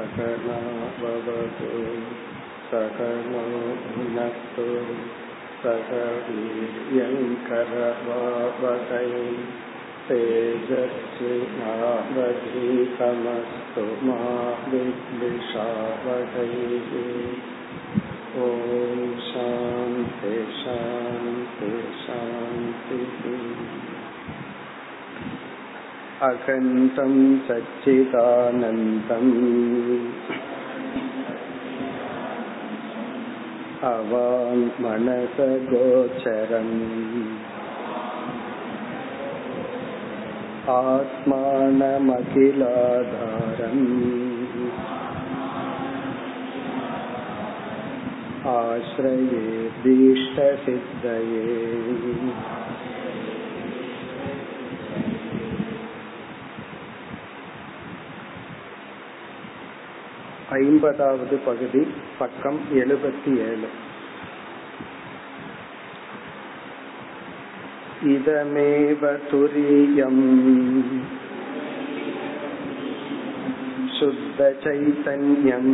சகனோ பவது சகனோ புனக்து சகவீர்யங்கரவாவஹை தேஜஸ்வினாவதீதமஸ்து மா வித்விஷாவஹை. ஓம் சாந்தி சாந்தி சாந்தி. அகந்தம் சச்சிதானந்தம் அவாங்மனசகோச்சரம் ஆத்மானமகிலாதாரம் ஆஶ்ரயே தீஷ்டசித்தயே. ஐம்பதாவது பகுதி, பக்கம் 77. இதமேவ துரியம் சுத்த சைதன்யம்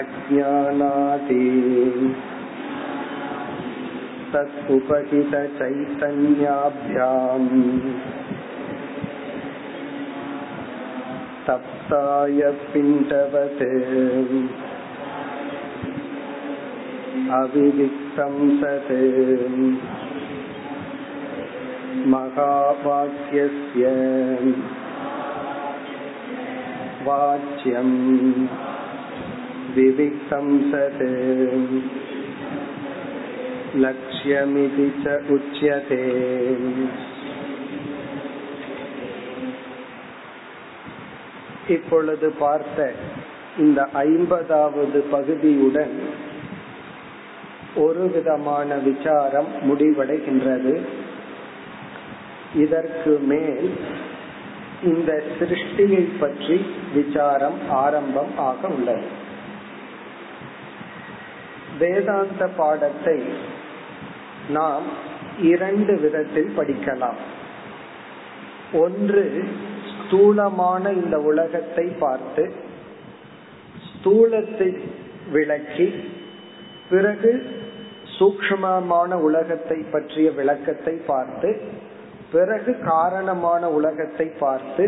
அஜ்ஞானாதி தத் உபகித சைதன்யாப்யாம் தப்தாய பிண்டவதே அவிவிக்தம் சதே மகாவாக்யஸ்ய வாச்யம் விவிக்தம் சதே லக்ஷ்யமிதி ச உச்யதே. இப்பொழுது பார்த்த இந்த 50வது பகுதியுடன் ஒரு விதமான விசாரம் முடிவடைகின்றது. இதற்கு மேல் இந்த சிருஷ்டியை பற்றி விசாரம் ஆரம்பம் ஆக உள்ளது. வேதாந்த பாடத்தை நாம் இரண்டு விதத்தில் படிக்கலாம். ஒன்று, ஸ்தூலமான இந்த உலகத்தை பார்த்து ஸ்தூலத்தை விளக்கி பிறகு சூக்ஷ்மமான உலகத்தை பற்றிய விளக்கத்தை பார்த்து பிறகு காரணமான உலகத்தை பார்த்து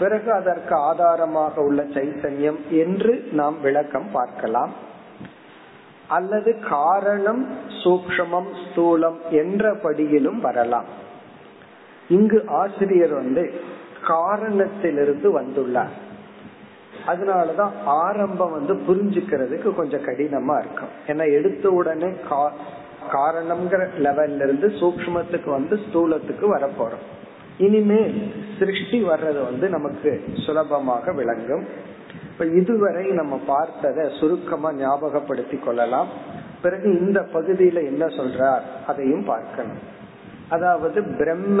பிறகு அதற்கு ஆதாரமாக உள்ள சைத்தன்யம் என்று நாம் விளக்கம் பார்க்கலாம். அல்லது காரணம் சூக்ஷ்மம் ஸ்தூலம் என்றபடியிலும் வரலாம். இங்கு ஆசிரியர் காரணத்திலிருந்து வந்துள்ளார். அதனாலதான் ஆரம்பம் புரிஞ்சுக்கிறதுக்கு கொஞ்சம் கடினமா இருக்கும். ஏன்னா எடுத்த உடனே காரணம்ங்கிற லெவல்ல இருந்து சூக்ஷ்மத்துக்கு ஸ்தூலத்துக்கு வரப்போறோம். இனிமேல் சிருஷ்டி வர்றது நமக்கு சுலபமாக விளங்கும். இப்ப இதுவரை நம்ம பார்த்ததை சுருக்கமா ஞாபகப்படுத்தி கொள்ளலாம். பிறகு இந்த பகுதியில என்ன சொல்றார் அதையும் பார்க்கணும். அதாவது பிரம்ம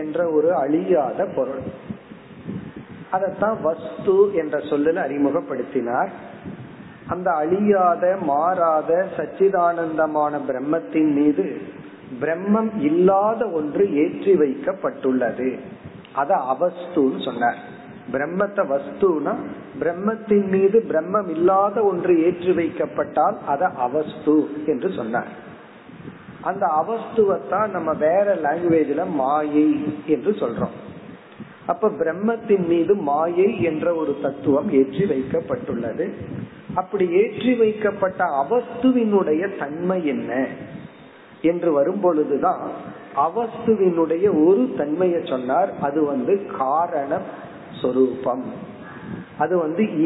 என்ற ஒரு அழியாத பொருள், அதத்தான் வஸ்து என்ற சொல்லில் அறிமுகப்படுத்தினார். அந்த அழியாத மாறாத சச்சிதானந்தமான பிரம்மத்தின் மீது பிரம்மம் இல்லாத ஒன்று ஏற்றி வைக்கப்பட்டுள்ளது, அத அவஸ்துன்னு சொன்னார். பிரம்மத்தை வஸ்துனா பிரம்மத்தின் மீது பிரம்மம் இல்லாத ஒன்று ஏற்றி வைக்கப்பட்டால் அத அவஸ்து என்று சொன்னார். அந்த அவஸ்துவத்தான் நம்ம வேற லாங்குவேஜ்ல மாயை என்று சொல்றோம். அப்ப பிரம்மத்தின் மீது மாயை என்ற ஒரு தத்துவம் ஏற்றி வைக்கப்பட்டுள்ளது. அப்படி ஏற்றி வைக்கப்பட்ட அவஸ்துவினுடைய தன்மை என்ன என்று வரும் பொழுதுதான் அவஸ்துவினுடைய ஒரு தன்மையை சொன்னார். அது காரண சொரூபம். அது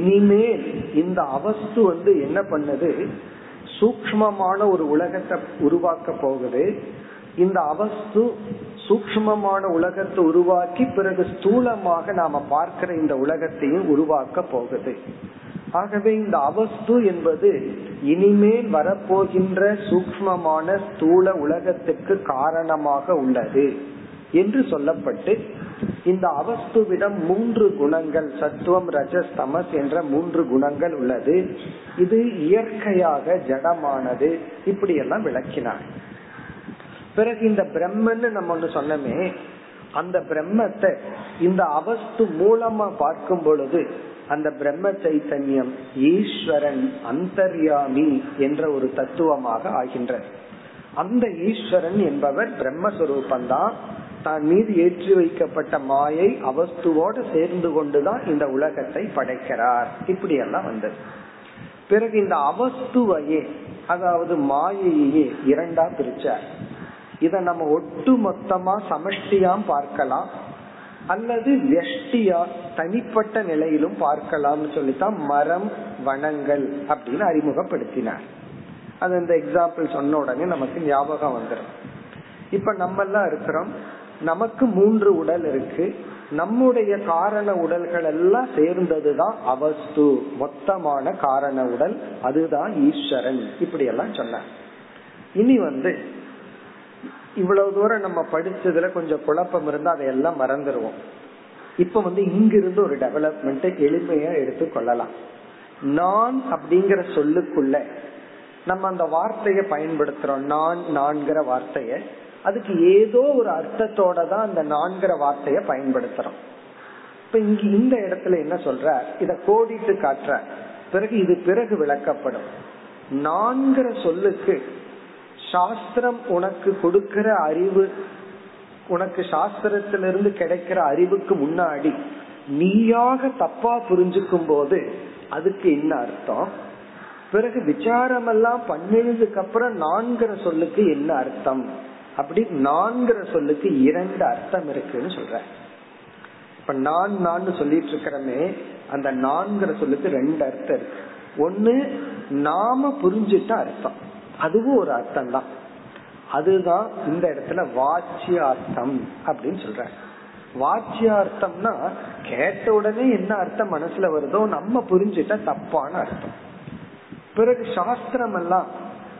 இனிமேல் இந்த அவஸ்து என்ன பண்ணுது, சூக்ஷ்மமான ஒரு உலகத்தை உருவாக்க போகுது. இந்த அவஸ்து சூக்ஷ்மமான உலகத்தை உருவாக்கி பிறகு ஸ்தூலமாக நாம பார்க்கிற இந்த உலகத்தையும் உருவாக்க போகுது. ஆகவே இந்த அவஸ்து என்பது இனிமேல் வரப்போகின்ற சூக்ஷ்மமான ஸ்தூல உலகத்துக்கு காரணமாக உள்ளது என்று சொல்லப்பட்டு, இந்த அவஸ்துவிடம் 3 குணங்கள் சத்துவம் ரஜஸ் தமஸ் என்ற 3 குணங்கள் உள்ளது. இது இயற்கையாக ஜடமானது, இப்படி எல்லாம் விளக்கினார். பிறகு இந்த பிரம்மன்னு நம்ம சொன்னமே, அந்த பிரம்மத்தை இந்த அவஸ்து மூலமா பார்க்கும் பொழுது அந்த பிரம்ம சைத்தன்யம் ஈஸ்வரன் அந்தர்யாமி என்ற ஒரு தத்துவமாக ஆகின்றது. அந்த ஈஸ்வரன் என்பவர் பிரம்மஸ்வரூபந்தான். தான் மீது ஏற்றி வைக்கப்பட்ட மாயை அவஸ்துவோடு சேர்ந்து கொண்டுதான் இந்த உலகத்தை படைக்கிறார். இப்படி எல்லாம் வந்தது. பிறகு இந்த அவஸ்துவையே, அதாவது மாயையே இரண்டா பிரிச்சார். இத நம்ம ஒட்டு மொத்தமா சமஷ்டியாம் பார்க்கலாம், அல்லது வெஷ்டியா தனிப்பட்ட நிலையிலும் பார்க்கலாம்னு சொல்லித்தான் மரம் வனங்கள் அப்படின்னு அறிமுகப்படுத்தினார். அது அந்த எக்ஸாம்பிள் சொன்ன உடனே நமக்கு ஞாபகம் வந்துடும். இப்ப நம்ம எல்லாம் இருக்கிறோம், நமக்கு 3 உடல் இருக்கு. நம்முடைய காரண உடல்கள் எல்லாம் சேர்ந்ததுதான் அவஸ்து, மொத்தமான காரண உடல், அதுதான் ஈஸ்வரன். இப்படி எல்லாம் சொன்னார். இனி இவ்வளவு தூரம் நம்ம படிச்சதுல கொஞ்சம் குழப்பம் இருந்தா அதையெல்லாம் மறந்துடுவோம். இப்ப இங்கிருந்து ஒரு டெவலப்மெண்ட் எளிமையா எடுத்து கொள்ளலாம். நான் அப்படிங்கிற சொல்லுக்குள்ள நம்ம அந்த வார்த்தைய பயன்படுத்துறோம், நான் நான்கிற வார்த்தைய. அதுக்கு ஏதோ ஒரு அர்த்தத்தோட தான் அந்த நான்கிற வார்த்தைய பயன்படுத்துறோம். இப்ப இங்க இந்த இடத்துல என்ன சொல்ற, இத கோடிட்டு காட்டுற, பிறகு இது பிறகு விளக்கப்படும். நான்கிற சொல்லுக்கு சாஸ்திரம் உனக்கு கொடுக்கிற அறிவு, உனக்கு சாஸ்திரத்திலிருந்து கிடைக்கிற அறிவுக்கு முன்னாடி நீயாக தப்பா புரிஞ்சுக்கும் போது அதுக்கு என்ன அர்த்தம், பிறகு விசாரம் எல்லாம் பண்ணினதுக்கு அப்புறம் நான்கிற சொல்லுக்கு என்ன அர்த்தம், அப்படி நான்கிற சொல்லுக்கு 2 அர்த்தம் இருக்குன்னு சொல்ற. இப்ப நான் சொல்லிட்டு இருக்கிறமே, அந்த நான்கிற சொல்லுக்கு 2 அர்த்தம் இருக்கு. ஒண்ணு, நாம புரிஞ்சிட்ட அர்த்தம், அதுவும் ஒரு அர்த்தம் தான். அதுதான் இந்த இடத்துல வாச்சியார்த்தம் அப்படின்னு சொல்ற. வாச்சியார்த்தம்னா கேட்ட உடனே என்ன அர்த்தம் மனசுல வருதோ நம்ம புரிஞ்சிட்ட தப்பான அர்த்தம். பிறகு சாஸ்திரம் எல்லாம்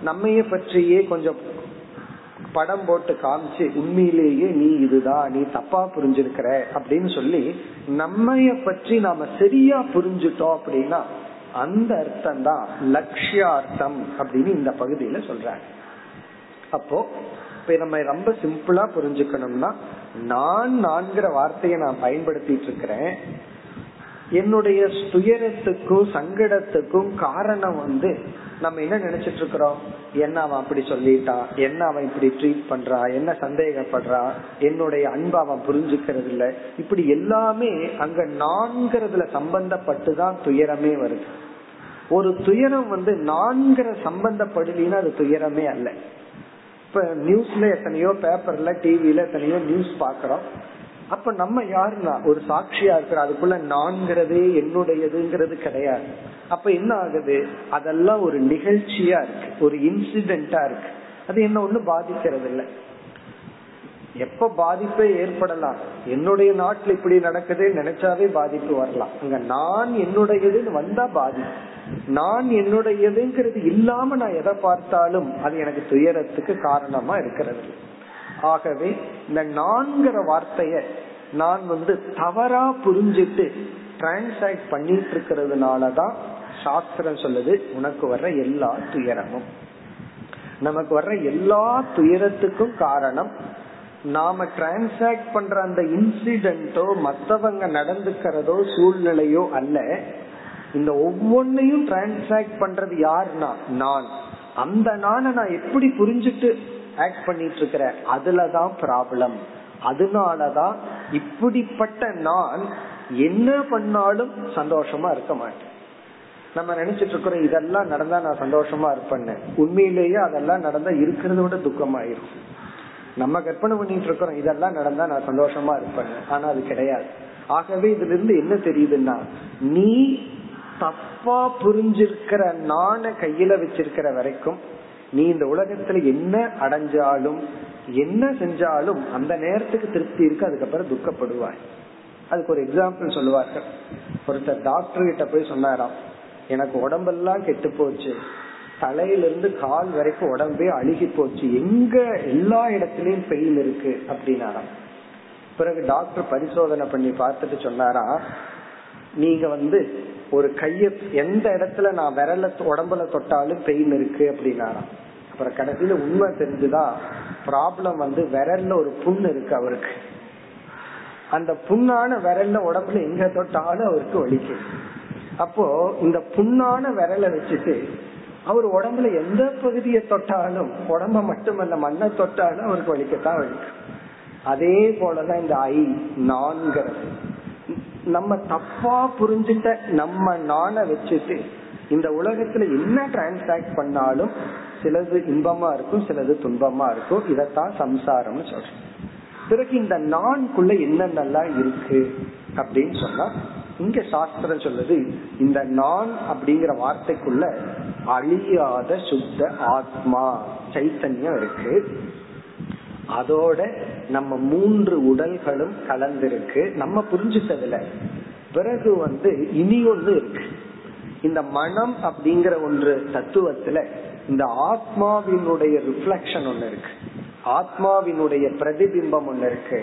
நம்மைய பற்றியே கொஞ்சம் படம் போட்டு காமிச்சு உண்மையிலேயே நீ இதுதான், நீ தப்பா புரிஞ்சிருக்கிற அப்படின்னு சொல்லி நம்மைய பற்றி நாம சரியா புரிஞ்சுட்டோம் அப்படின்னா அந்த அர்த்தம் தான் லட்சியார்த்தம் அப்படின்னு இந்த பகுதியில சொல்றாங்க. அப்போ நம்ம ரொம்ப சிம்பிளா புரிஞ்சுக்கணும்னா, நான்கிற வார்த்தையை நான் பயன்படுத்திட்டு இருக்கிறேன், என்னுடைய துயரத்துக்கும் சங்கடத்துக்கும் காரணம் நம்ம என்ன நினைச்சிட்டு இருக்கிறோம், என்ன அவன் அப்படி சொல்லிட்டா, என்ன அவன் இப்படி ட்ரீட் பண்றா, என்ன சந்தேகப்படுறான், என்னுடைய அன்பு அவன் புரிஞ்சுக்கிறது இல்லை, இப்படி எல்லாமே அங்க நான்கிறதுல சம்பந்தப்பட்டுதான் துயரமே வருது. ஒரு துயரம் நான்கிற சம்பந்தப்படுலின்னா அது துயரமே அல்ல. இப்ப நியூஸ்ல எத்தனையோ, பேப்பர்ல டிவில எத்தனையோ நியூஸ் பாக்குறோம். அப்ப நம்ம யாருன்னா ஒரு சாட்சியா இருக்கிற, அதுக்குள்ள நான்கிறதே என்னுடையதுங்கிறது கிடையாது. அப்ப என்ன ஆகுது, அதெல்லாம் ஒரு நிகழ்ச்சியா இருக்கு, ஒரு இன்சிடென்டா இருக்கு, அது என்ன ஒண்ணு பாதிக்கிறது இல்லை. எப்ப பாதிப்பே ஏற்படலாம், என்னுடைய நாட்டுல இப்படி நடக்குது நினைச்சாவே பாதிப்பு வரலாம். அங்க நான் என்னுடையதுன்னு வந்தா பாதிப்பு. நான் என்னுடையதுங்கிறது இல்லாம நான் எதை பார்த்தாலும் அது எனக்கு துயரத்துக்கு காரணமா இருக்கிறது. ஆகவே இந்த நான்கிற வார்த்தைய நான் தவறா புரிஞ்சிட்டு டிரான்சாக்ட் பண்ணிட்டு இருக்கிறதுனாலதான் சாஸ்திரம் சொல்லுது உனக்கு வர்ற எல்லா துயரமும். நமக்கு வர்ற எல்லா துயரத்துக்கும் காரணம் நாம டிரான்சாக்ட் பண்ற அந்த இன்சிடென்ட்டோ மற்றவங்க நடந்துக்கிறதோ சூழ்நிலையோ அல்ல. இந்த ஒவ்வொன்னையும் டிரான்சாக்ட் பண்றது யாருன்னா நான். அந்த நான் எப்படி புரிஞ்சிட்டு ஆக்ட் பண்ணிட்டு இருக்கிற அதுலதான் ப்ராப்ளம். அதனாலதான் இப்படிப்பட்ட நான் என்ன பண்ணாலும் சந்தோஷமா இருக்க மாட்டேன். நம்ம நினைச்சிட்டு இருக்கிறோம் இதெல்லாம் நடந்தா நான் சந்தோஷமா இருப்பேன்னு, உண்மையிலேயே அதெல்லாம் நடந்தா இருக்கிறத விட துக்கமாயிரும். நம்ம கற்பனை பண்ணிட்டு இருக்கிறோம் இதெல்லாம் நடந்தா நான் சந்தோஷமா இருப்பேன்னு, ஆனா அது கிடையாது. ஆகவே இதுல இருந்து என்ன தெரியுதுன்னா, நீ தப்பா புரிஞ்சிருக்கிற நான கையில வச்சிருக்கிற வரைக்கும் நீ இந்த உலகத்துல என்ன அடைஞ்சாலும் என்ன செஞ்சாலும் அந்த நேரத்துக்கு திருப்தி இருக்கு, அதுக்கப்புறம் துக்கப்படுவாய். அதுக்கு ஒரு எக்ஸாம்பிள் சொல்லுவார்கள். ஒருத்தர் டாக்டர் கிட்ட போய் சொன்னாராம், எனக்கு உடம்பெல்லாம் கெட்டு போச்சு, தலையிலிருந்து கால் வரைக்கும் உடம்பே அழுகி போச்சு, எங்க எல்லா இடத்துலயும் பெயின் இருக்கு அப்படின்னாராம். பிறகு டாக்டர் பரிசோதனை பண்ணி பார்த்துட்டு சொன்னாரா, நீங்க ஒரு கைய எந்த இடத்துல நான் விரல உடம்புல தொட்டாலும் பெயின் இருக்கு அப்படின்னாராம். அப்புறம் கடைசியில உண்மை தெரிஞ்சுதான், ப்ராப்ளம் விரல்ல ஒரு புண் இருக்கு அவருக்கு. அந்த புண்ணான விரல்ல உடம்புல எங்க தொட்டாலும் அவருக்கு வலிக்கும். அப்போ இந்த புண்ணான விரலை வச்சுட்டு அவர் உடம்புல எந்த பகுதியை தொட்டாலும், உடம்ப மட்டுமல்ல மண்ணை தொட்டாலும் அவருக்கு வலிக்கத்தான் வலிக்கும். அதே போலதான் இந்த ஐ நான்கிறது. நம்ம தப்பா புரிஞ்சுட்ட நம்ம நான வச்சுட்டு இந்த உலகத்துல என்ன டிரான்சாக்ட் பண்ணாலும் சிலது இன்பமா இருக்கும், சிலது துன்பமா இருக்கும். இதத்தான் சம்சாரம்னு சொல்றோம். பிறகு இந்த நான்குள்ள என்னென்னலாம் இருக்கு அப்படின்னு சொன்னா, இங்க சாஸ்திரம் சொல்லுது இந்த நான் அப்படிங்கிற வார்த்தைக்குள்ள அழியாத சுத்த ஆத்மா சைத்தன்யம் இருக்கு. அதோட நம்ம மூன்று உடல்களும் கலந்திருக்கு. நம்ம புரிஞ்சுட்டதுல பிறகு இனி ஒன்று இருக்கு. இந்த மனம் அப்படிங்கிற ஒன்று தத்துவத்துல இந்த ஆத்மாவினுடைய ரிஃப்ளெக்ஷன் ஒண்ணு இருக்கு, ஆத்மாவினுடைய பிரதிபிம்பம் ஒண்ணு இருக்கு.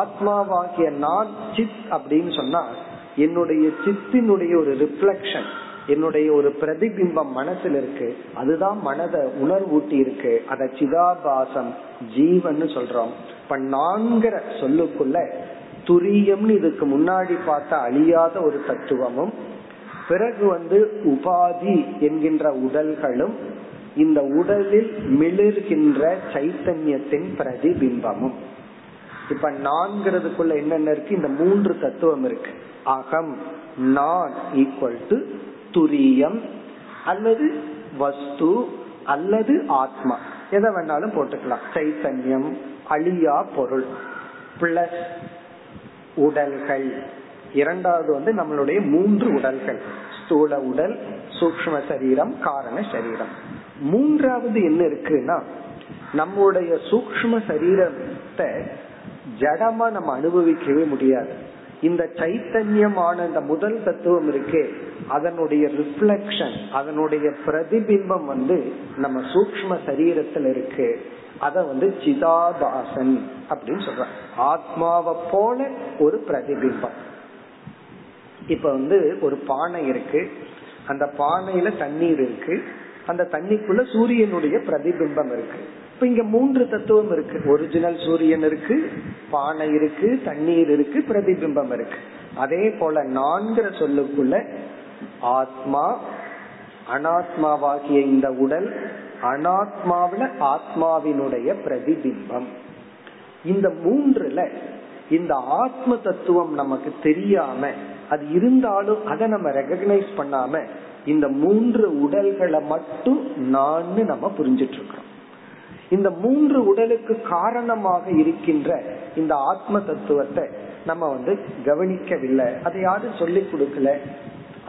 ஆத்மாவாகிய நான் சித் அப்படின்னு சொன்னா என்னுடைய சித்தினுடைய ஒரு ரிஃப்ளெக்ஷன், என்னுடைய ஒரு பிரதிபிம்பம் மனசுல இருக்கு. அதுதான் மனதை உணர்வூட்டி இருக்கு. அத சிதாபாசம் ஜீவன்னு சொல்றோம். இப்ப நான்கிற சொல்லுக்குள்ள துரியம்னு இதுக்கு முன்னாடி பார்த்தா அழியாத ஒரு தத்துவமும், பிறகு உபாதி என்கின்ற உடல்களும், இந்த உடலில் மிளிர்கின்ற சைத்தன்யத்தின் பிரதிபிம்பமும். இப்ப நான்கிறதுக்குள்ள என்னென்ன இருக்கு? இந்த மூன்று தத்துவம் இருக்கு. அகம் நான் ஈக்குவல் டு துரியம் அல்லது வஸ்து அல்லது ஆத்மா, எதை வேணாலும் போட்டுக்கலாம். சைத்தன்யம் அழியா பொருள் பிளஸ் உடல்கள். இரண்டாவது நம்மளுடைய மூன்று உடல்கள், ஸ்தூல உடல், சூக்ஷ்ம சரீரம், காரண சரீரம். மூன்றாவது என்ன இருக்குன்னா, நம்மளுடைய சூக்ஷ்ம சரீரத்தை ஜடமா நம்ம அனுபவிக்கவே முடியாது. இந்த சைத்தன்யமான இந்த முதல் தத்துவம் இருக்கே, அதனுடைய ரிஃப்ளெக்ஷன், அதனுடைய பிரதிபிம்பம் நம்ம சூக்ஷ்ம சரீரத்துல இருக்கு. அத சிதாபாசன் அப்படின்னு சொல்றாங்க. ஆத்மாவை போல ஒரு பிரதிபிம்பம். இப்ப ஒரு பானை இருக்கு, அந்த பானையில தண்ணீர் இருக்கு, அந்த தண்ணிக்குள்ள சூரியனுடைய பிரதிபிம்பம் இருக்கு. இப்ப இங்க மூன்று தத்துவம் இருக்கு. ஒரிஜினல் சூரியன் இருக்கு, பானை இருக்கு, தண்ணீர் இருக்கு, பிரதிபிம்பம் இருக்கு. அதே போல நான்கிற சொல்லுக்குள்ள ஆத்மா, அனாத்மாவாகிய இந்த உடல், அனாத்மாவில ஆத்மாவினுடைய பிரதிபிம்பம். இந்த மூன்றுல இந்த ஆத்ம தத்துவம் நமக்கு தெரியாம, அது இருந்தாலும் அதை நம்ம ரெகக்னைஸ் பண்ணாம இந்த மூன்று உடல்களை மட்டும் நான் நம்ம புரிஞ்சிட்டு இருக்கோம். இந்த மூன்று உடலுக்கு காரணமாக இருக்கின்ற இந்த ஆத்ம தத்துவத்தை நம்ம கவனிக்கவில்லை. அதை யாரும் சொல்லி கொடுக்கல.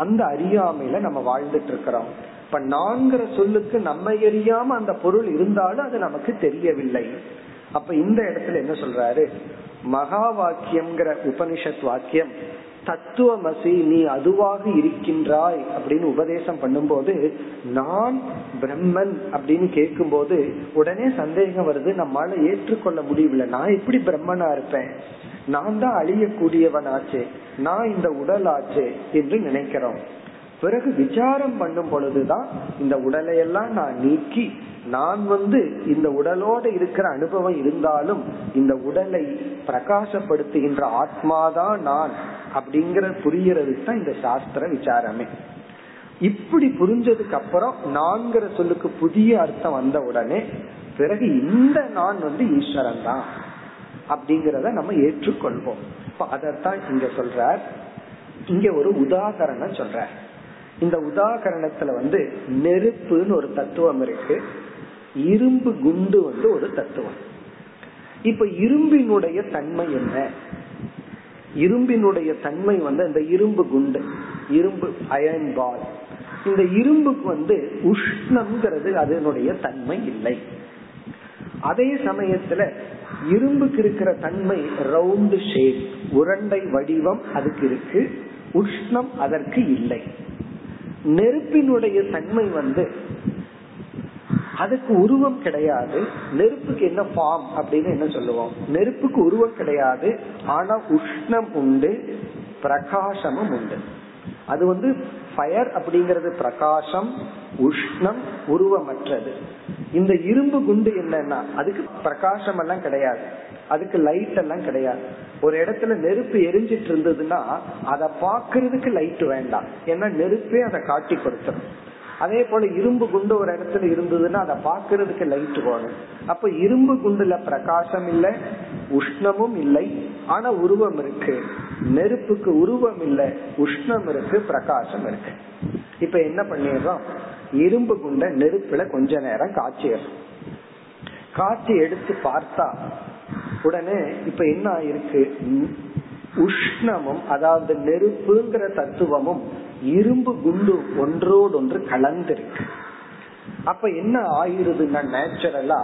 அந்த அறியாமையில நம்ம வாழ்ந்துட்டு இருக்கிறோம். இப்ப நான்கிற சொல்லுக்கு நம்ம எரியாம அந்த பொருள் இருந்தாலும் அது நமக்கு தெரியவில்லை. அப்ப இந்த இடத்துல என்ன சொல்றாரு, மகா வாக்கியம்ங்கிற உபனிஷத் வாக்கியம் தத்துவமசி நீ அதுவாக இருக்கின்றாய் அப்படின்னு உபதேசம் பண்ணும்போது, நான் பிரம்மன் அப்படின்னு கேட்கும் போது உடனே சந்தேகம் வருது, நம்மால ஏற்றுக்கொள்ள முடியவில்லை. நான் எப்படி பிரம்மனா இருப்பேன்? நான் தான் அழியக்கூடியவனாச்சு, நான் இந்த உடல் ஆச்சு என்று நினைக்கிறோம். பிறகு விசாரம் பண்ணும் பொழுதுதான் இந்த உடலையெல்லாம் நான் நீக்கி நான் இந்த உடலோட இருக்கிற அனுபவம் இருந்தாலும் இந்த உடலை பிரகாசப்படுத்துகின்ற ஆத்மாதான் நான் அப்படிங்கிற புரியறதுக்கு தான் இந்த சாஸ்திர விசாரமே. இப்படி புரிஞ்சதுக்கு அப்புறம் நான்கிற சொல்லுக்கு புதிய அர்த்தம் வந்த உடனே பிறகு இந்த நான் ஈஸ்வரன் தான் அப்படிங்கறத நம்ம ஏற்றுக்கொள்வோம். அதத்தான் இங்க சொல்றார். இங்க ஒரு உதாகரணம் சொல்றார். இந்த உதாகரணத்துல நெருப்புன்னு ஒரு தத்துவம் இருக்கு, இரும்பு குண்டு ஒரு தத்துவம். இப்ப இரும்பினுடைய தன்மை என்ன? இரும்பினுடைய தன்மை இந்த இரும்பு குண்டு, இரும்பு அயன் பால், இந்த இரும்புக்கு உஷ்ணம்ங்கிறது அதனுடைய தன்மை இல்லை. அதே சமயத்துல இரும்புக்கு இருக்கிற தன்மை ரவுண்ட் ஷேப், உருண்டை வடிவம் அதுக்கு இருக்கு, உஷ்ணம் அதற்கு இல்லை. நெருப்பினுடைய தன்மை அதுக்கு உருவம் கிடையாது. நெருப்புக்கு என்ன ஃபார்ம் அப்படின்னு என்ன சொல்லுவோம்? நெருப்புக்கு உருவம் கிடையாது, ஆனா உஷ்ணம் உண்டு, பிரகாசமும் உண்டு. அது ஃபயர் அப்படிங்கிறது பிரகாசம், உஷ்ணம் உருவமற்றது. இந்த இரும்பு குண்டு என்னன்னா அதுக்கு பிரகாசம் எல்லாம் கிடையாது, அதுக்கு லைட் எல்லாம் கிடையாது. ஒரு இடத்துல நெருப்பு எரிஞ்சிட்டு இருந்ததுன்னா அதை பாக்குறதுக்கு லைட் வேண்டாம், ஏன்னா நெருப்பே அதை காட்டி கொடுத்துரும். அதே போல இரும்பு குண்டு ஒரு இடத்துல இருந்ததுன்னா அதை பாக்குறதுக்கு லைட் வேணும். அப்ப இரும்பு குண்டுல பிரகாசம் இல்லை, உஷ்ணமும் இல்லை, ஆனா உருவம் இருக்கு. நெருப்புக்கு உருவம் இல்லை, உஷ்ணம் இருக்கு, பிரகாசம் இருக்கு. இப்ப என்ன பண்ணிடுறோம், இரும்பு குண்ட நெருப்புல கொஞ்ச நேரம் காட்சி எடுத்து பார்த்தா உடனே இப்ப என்ன ஆயிருக்கு, உஷ்ணமும் அதாவது நெருப்புங்கிற தத்துவமும் இரும்பு குண்டு ஒன்றோடொன்று கலந்திருக்கு. அப்ப என்ன ஆயிருதுன்னா நேச்சுரலா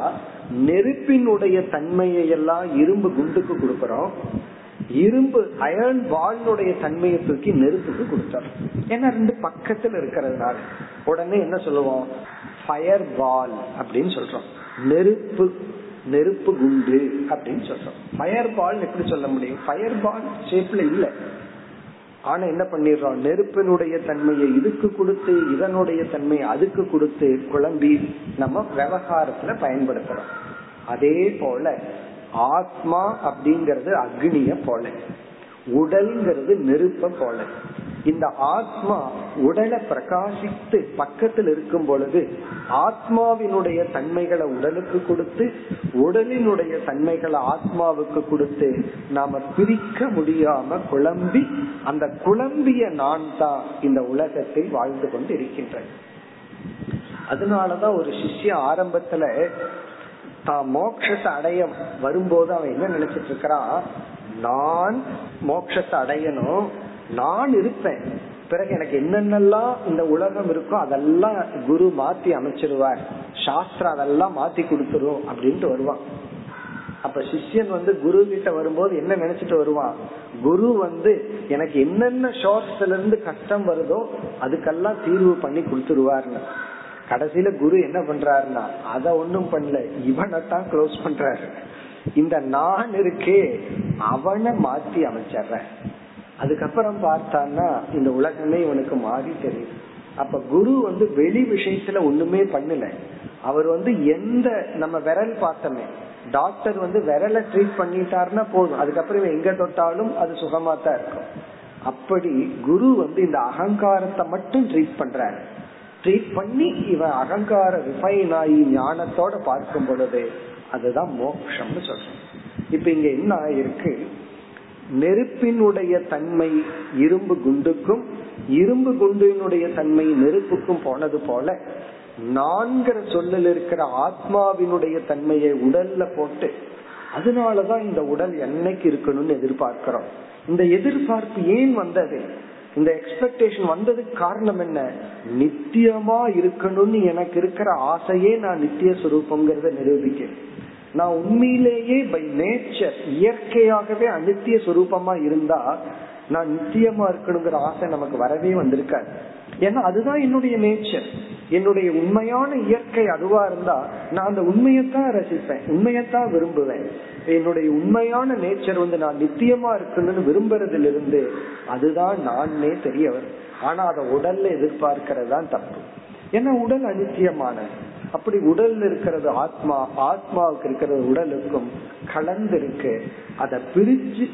நெருப்பினுடைய தன்மையை எல்லாம் இரும்பு குண்டுக்கு கொடுக்கறோம், இரும்பு அயர்ன் பாலினுடைய தன்மையை தூக்கி நெருப்புக்கு கொடுத்தோம். ஏன்னா ரெண்டு பக்கத்துல இருக்கிறதுனால உடனே என்ன சொல்லுவோம், ஃபயர் பால் அப்படின்னு சொல்றோம், நெருப்பு குண்டு அப்படின்னு சொல்றோம். ஃபயர் பால் எப்படி சொல்ல முடியும், ஃபயர் பால் ஷேப்ல இல்ல, ஆனா என்ன பண்ணிடுறோம், நெருப்பினுடைய தன்மையை இதுக்கு கொடுத்து இதனுடைய தன்மையை அதுக்கு கொடுத்து குழம்பி நம்ம விவகாரத்துல பயன்படுத்துறோம். அதே போல ஆத்மா அப்படிங்கறது அக்னிய போல, உடல்ங்கிறது நெருப்ப போல. இந்த ஆத்மா உடலை பிரகாசித்து பக்கத்தில் இருக்கும் பொழுது ஆத்மாவினுடைய தன்மைகளை உடலுக்கு கொடுத்து, உடலினுடைய தன்மைகளை ஆத்மாவுக்கு கொடுத்து நாம பிரிக்க முடியாம குழம்பி, அந்த குழம்பிய நான் தான் இந்த உலகத்தில் வாழ்ந்து கொண்டு இருக்கின்றேன். அதனாலதான் ஒரு சிஷ்ய ஆரம்பத்துல தான் மோட்சத்தை அடைய வரும்போது அவன் என்ன நினைச்சிட்டு இருக்கிறான், நான் மோட்சத்தை அடையணும், நான் இருப்பேன், பிறகு எனக்கு என்னென்னலாம் இந்த உலகம் இருக்கோ அதெல்லாம் குரு மாத்தி அமைச்சிருவார், சாஸ்திரம் அதெல்லாம் மாத்தி கொடுத்துரும் அப்படின்ட்டு வருவான். அப்ப சிஷ்யன் வந்து குரு கிட்ட வரும்போது என்ன நினைச்சிட்டு வருவான், குரு வந்து எனக்கு என்னென்ன சோர்ஸ்ல இருந்து கஷ்டம் வருதோ அதுக்கெல்லாம் தீர்வு பண்ணி கொடுத்துருவாருன்னு. கடைசியில குரு என்ன பண்றாருன்னா அத ஒண்ணும் பண்ணல, இவனைத்தான் க்ளோஸ் பண்றாரு, இந்த நான் இருக்கே அவனை மாத்தி அமைச்சர்ற. அதுக்கப்புறம் பார்த்தான்னா இந்த உலகமே இவனுக்கு மாறி தெரியுது. அப்ப குரு வந்து வெளி விஷயத்துல ஒண்ணுமே பண்ணல, அவர் வந்து எந்த நம்ம விரல் பார்த்தமே, டாக்டர் வந்து விரலை ட்ரீட் பண்ணிட்டாருன்னா போதும், அதுக்கப்புறம் இவன் எங்க தொட்டாலும் அது சுகமா தான் இருக்கும். அப்படி குரு வந்து இந்த அகங்காரத்தை மட்டும் ட்ரீட் பண்றாரு, ட்ரீட் பண்ணி இவன் அகங்கார ரிஃபைன் ஆகி ஞானத்தோட பார்க்கும் பொழுது அதுதான் மோட்சம்னு சொல்றோம். இப்ப இங்க என்ன ஆயிருக்கு, நெருப்பினுடைய தன்மை இரும்பு குண்டுக்கும், இரும்பு குண்டினுடைய தன்மை நெருப்புக்கும் போனது போல, நான்கிற சொல்லில் இருக்கிற ஆத்மாவினுடைய தன்மையை உடல்ல போட்டு, அதனாலதான் இந்த உடல் என்னைக்கு இருக்கணும்னு எதிர்பார்க்கிறோம். இந்த எதிர்பார்ப்பு ஏன் வந்தது, இந்த எக்ஸ்பெக்டேஷன் வந்ததுக்கு காரணம் என்ன, நித்தியமா இருக்கணும்னு எனக்கு இருக்கிற ஆசையே நான் நித்திய சுரூபம்ங்கிறத நிரூபிக்கிறேன். நான் உண்மையிலேயே பை நேச்சர் இயற்கையாகவே அநித்திய சுரூபமா இருந்தா நான் நித்தியமா இருக்கணுங்கிற ஆசை நமக்கு வரவே வந்திருக்காது. ஏன்னா அதுதான் என்னுடைய நேச்சர், என்னுடைய உண்மையான இயற்கை அதுவா இருந்தா நான் அந்த உண்மையத்தான் ரசிப்பேன், உண்மையத்தான் விரும்புவேன். என்னுடைய உண்மையான நேச்சர் வந்து நான் நித்தியமா இருக்கணும்னு விரும்புறதுல இருந்து அதுதான் நானே தெரியவர். ஆனா அதை உடல்ல எதிர்பார்க்கிறது தான் தப்பு, ஏன்னா உடல் அநித்தியமானது. அப்படி உடல் இருக்கிறது ஆத்மா, ஆத்மாவுக்கு இருக்கிறது உடலுக்கும் கலந்திருக்கு. அத பிரிச்சு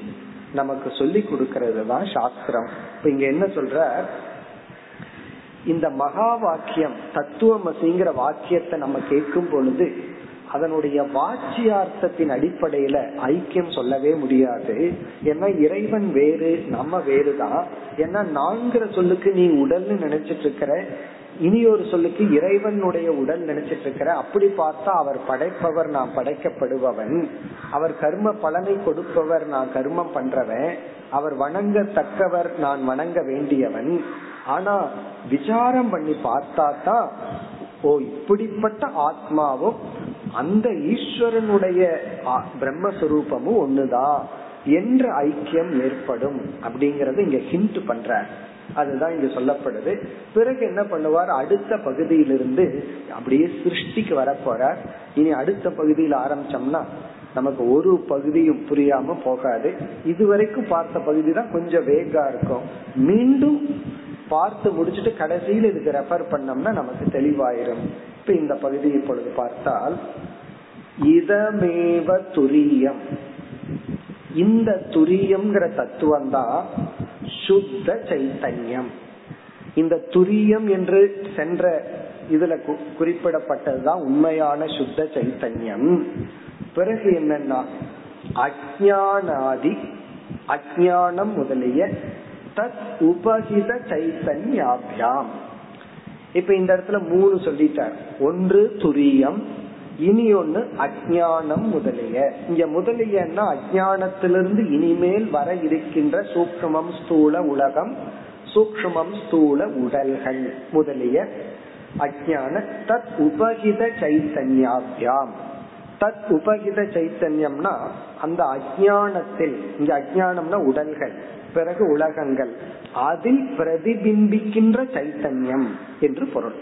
நமக்கு சொல்லி கொடுக்கிறது தான் சாஸ்திரம். இப்ப இங்க என்ன சொல்ற, இந்த மகா வாக்கியம் தத்துவமசிங்கிற வாக்கியத்தை நம்ம கேட்கும் பொழுது அதனுடைய வாச்சியார்த்தத்தின் அடிப்படையில ஐக்கியம் சொல்லவே முடியாது. ஏன்னா இறைவன் வேறு, நம்ம வேறுதான். ஏன்னா நான்கிற சொல்லுக்கு நீ உடல்னு நினைச்சிட்டு இருக்கிற, இனி ஒரு சொல்லுக்கு இறைவனுடைய உடல் நினைச்சிட்டு இருக்கிற. அப்படி பார்த்தா அவர் படைப்பவர், நான் படைக்கப்படுபவன், அவர் கர்ம பலனை கொடுப்பவர், நான் கர்மம் பண்றவன், அவர் வணங்கத்தக்கவர், நான் வணங்க வேண்டியவன். ஆனா விசாரம் பண்ணி பார்த்தா தான் ஓ, இப்படிப்பட்ட ஆத்மாவும் அந்த ஈஸ்வரனுடைய பிரம்மஸ்வரூபமும் ஒண்ணுதான் என்ற ஐக்கியம் ஏற்படும் அப்படிங்கறது இங்க ஹிண்ட் பண்ற. அதுதான் இங்க சொல்லப்படுது. பிறகு என்ன பண்ணுவார், அடுத்த பகுதியிலிருந்து அப்படியே சிருஷ்டிக்கு வர போறார். இனி அடுத்த பகுதியில் ஆரம்பிச்சோம்னா நமக்கு ஒரு பகுதியும் புரியாம போகாது. இதுவரைக்கும் பார்த்த பகுதி தான் கொஞ்சம் வேகா இருக்கும், மீண்டும் பார்த்து முடிச்சுட்டு கடைசியில் இதுக்கு ரெஃபர் பண்ணோம்னா நமக்கு தெளிவாயிரும். இப்ப இந்த பகுதியை இப்பொழுது பார்த்தால், இதமேவ துரியம் இந்த துரியம்ங்கிற தத்துவம் தான் சுத்த சைத்தன்யம். இந்த துரியம் என்று சென்ற இதுல குறிப்பிடப்பட்டதுதான் உண்மையான சுத்த சைத்தன்யம். பிறகு என்னன்னா அஜ்ஞானாதி அஜ்ஞானம் முதலிய தத் உபஹித சைத்தன்யாபியாம். இப்ப இந்த இடத்துல மூணு சொல்லிட்டார். ஒன்று துரியம், இனி ஒண்ணு அஜ்ஞானம் முதலிய. இங்க முதலியன்னா அஜ்ஞானத்திலிருந்து இனிமேல் வர இருக்கின்ற சூக்ஷ்மம் ஸ்தூல உலகம், சூக்ஷ்மம் ஸ்தூல உடல்கள் முதலிய அஜ்ஞான தத் உபஹித சைத்தன்யாபியாம். தத் உபஹித சைத்தன்யம்னா அந்த அஜ்ஞானத்தில், இங்க அஜ்ஞானம்னா உடல்கள், பிறகு உலகங்கள், அதில் பிரதிபிம்பிக்கின்ற சைத்தன்யம் என்று பொருள்.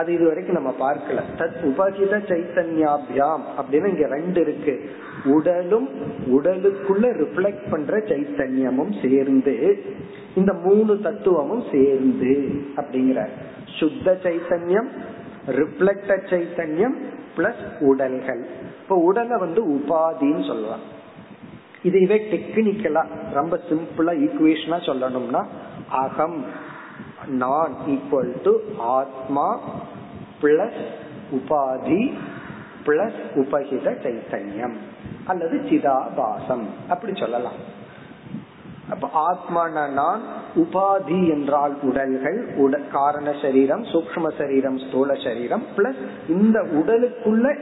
அது இதுவரைக்கும் நம்ம பார்க்கல. தத் உபஹித சைத்தன்யாபியாம் அப்படின்னு இங்க ரெண்டு இருக்கு. உடலும் உடலுக்குள்ள ரிஃப்ளெக்ட் பண்ற சைத்தன்யமும் சேர்ந்து, இந்த மூணு தத்துவமும் சேர்ந்து அப்படிங்கிற சுத்த சைத்தன்யம், ரிஃப்ளெக்டட் சைத்தன்யம் பிளஸ் உடல்கள். இப்ப உடலை உபாதின்னு சொல்லலாம். இதுவே டெக்னிக்கலா ரொம்ப சிம்பிளா ஈக்குவேஷனா சொல்லணும்னா அகம் நான் ஈக்குவல் டு ஆத்மா பிளஸ் உபாதி பிளஸ் உபஹித சைத்தன்யம் அல்லது சிதாபாசம் அப்படி சொல்லலாம். அப்ப ஆத்மான நான், உபாதி என்றால் உடல்கள், காரண சரீரம், சூக்ஷ்ம சரீரம், ஸ்தூல சரீரம் பிளஸ் இந்த உடலுக்குள்ள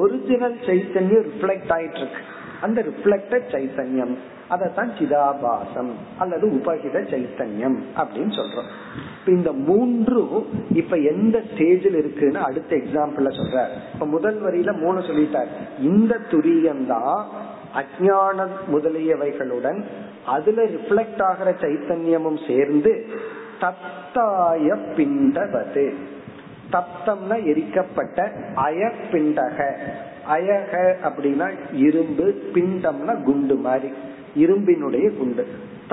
ஒரிஜினல் சைத்தன்யம் ரிஃப்ளெக்ட் ஆயிட்டு இருக்கு, அந்த ரிஃப்ளெக்டட் சைத்தன்யம், அதத்தான் சிதாபாசம் அல்லது உபஹித சைத்தன்யம் அப்படின்னு சொல்றோம். இந்த மூன்றும் இப்ப எந்த ஸ்டேஜில் இருக்குன்னு அடுத்த எக்ஸாம்பிள்ல சொல்றார். இப்ப முதல் வரியில மூணு சொல்லிட்டார். இந்த துரியம்தான் அஜ்ஞானம் முதலியவைகளுடன் அதுல ரிஃப்ளெக்ட் ஆகிற சைத்தன்யமும் சேர்ந்து தப்தாய பிண்டவது. தப்தம்னா எரிக்கப்பட்ட, அயப்பிண்டக, அயக அப்படின்னா இரும்பு, பிண்டம்னா குண்டு மாதிரி, இரும்பினுடைய குண்டு.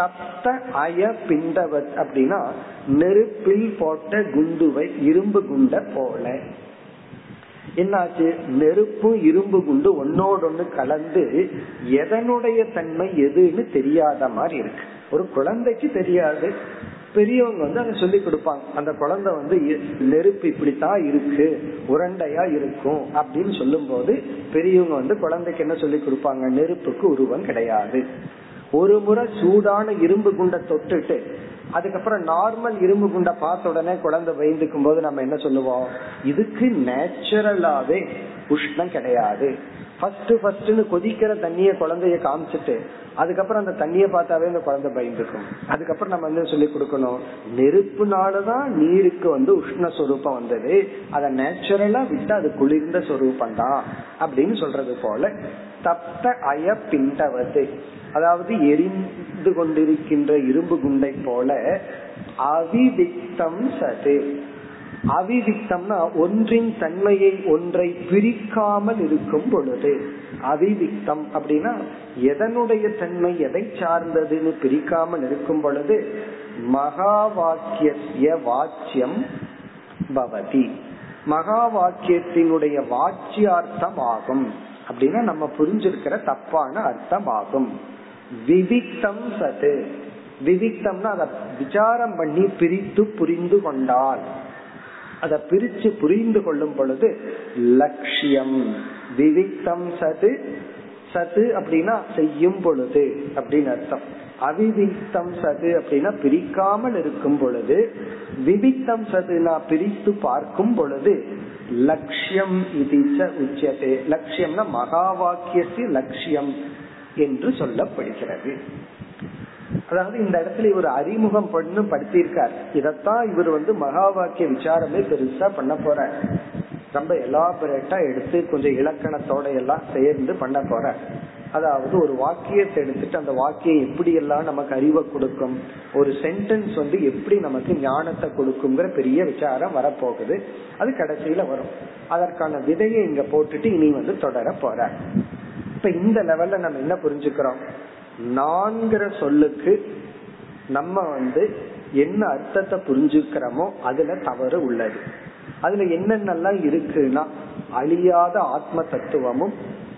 தப்த அய பிண்டவத் அப்படின்னா நெருப்பில் போட்ட குண்டுவை, இரும்பு குண்ட போல. என்னாச்சு? நெருப்பு இரும்பு குண்டு ஒன்னோடொன்னு கலந்து எதனுடைய தன்மை எதுன்னு தெரியாத மாதிரி இருக்கு. ஒரு குழந்தைக்கு தெரியாது, பெரியவங்க அதை சொல்லி கொடுப்பாங்க. அந்த குழந்தை நெருப்பு இப்படித்தான் இருக்கு, உரண்டையா இருக்கும் அப்படின்னு சொல்லும் போது பெரியவங்க குழந்தைக்கு என்ன சொல்லி கொடுப்பாங்க? நெருப்புக்கு உருவம் கிடையாது. ஒரு முறை சூடான இரும்பு குண்டை தொட்டுட்டு அதுக்கப்புறம் நார்மல் இரும்பு குண்டை பார்த்த உடனே குழந்தை பயந்துக்கும் போது நம்ம என்ன சொல்லுவோம்? இதுக்கு நேச்சுரலாவே உஷ்ணம் கிடையாது. ஃபர்ஸ்ட்னு கொதிக்கிற தண்ணிய குழந்தைய காமிச்சிட்டு அதுக்கப்புறம் அந்த தண்ணிய பார்த்தாவே அந்த குழந்தை பயந்துக்கும். அதுக்கப்புறம் நம்ம என்ன சொல்லி கொடுக்கணும்? நெருப்புனாலதான் நீருக்கு உஷ்ண சொரூபம் வந்தது, அதை நேச்சுரலா விட்டு அது குளிர்ந்த சொரூபம் தான் அப்படின்னு சொல்றது போல தப்த அய பிண்டவது, அதாவது எரிந்து கொண்டிருக்கின்ற இரும்பு குண்டை போல. அவிவிக்தம் சது, அவிவிக்தம்னா ஒன்றின் தன்மையை ஒன்றை பிரிக்காமல் இருக்கும் பொழுது. அவிவிக்தம் அப்படின்னா எதனுடைய தன்மை எதை சார்ந்ததுன்னு பிரிக்காமல் இருக்கும் பொழுது மகா வாக்கிய வாச்சியம் பவதி, மகா வாக்கியத்தினுடைய வாச்சியார்த்தம் ஆகும். அப்படின்னா நம்ம புரிஞ்சிருக்கிற தப்பான அர்த்தம் ஆகும். விவிக்தம் சது, விவிக்தம்னா அதை விசாரம் பண்ணி பிரித்து புரிந்து கொண்டால், அதை பிரிச்சு புரிந்து கொள்ளும் பொழுது லட்சியம். விவிக்தம் சது, சது அப்படின்னா செய்யும் பொழுது அப்படின்னு அர்த்தம். அவிவிக்தம் சது அப்படின்னா பிரிக்காமல் இருக்கும் பொழுது, விவிக்தம் சதுனா பிரித்து பார்க்கும் பொழுது லட்சியம் இதிச்ச உச்சதே. லட்சியம்னா மகா வாக்கியசி லட்சியம் என்று சொல்லப்படுகிறது. அதாவது இந்த இடத்துல இவர் அறிமுகம் பண்ணும் படுத்திருக்கார். இதத்தான் இவர் மகா வாக்கிய விசாரமே பெருசா பண்ண போறார். ரொம்ப எலாபரேட்டா எடுத்து கொஞ்சம் இலக்கணத்தோட எல்லாம் சேர்ந்து பண்ண போறார். அதாவது ஒரு வாக்கியத்தை எடுத்துட்டு அந்த வாக்கியம் எப்படி எல்லாம் நமக்கு அறிவை கொடுக்கும், ஒரு சென்டென்ஸ் எப்படி நமக்கு ஞானத்தை கொடுக்கும்ங்கிற பெரிய விசாரம் வரப்போகுது. அது கடைசியில வரும். அதற்கான விதையை இங்க போட்டுட்டு இனி தொடர போறார். இப்ப இந்த லெவல்ல நம்ம என்ன புரிஞ்சுக்கிறோம்? நான்கிற சொல்லுக்கு நம்ம என்ன அர்த்தத்தை புரிஞ்சுக்கிறோமோ அதுல தவறு உள்ளது. அதுல என்னென்னலாம் இருக்குன்னா அழியாத ஆத்ம தத்துவமும்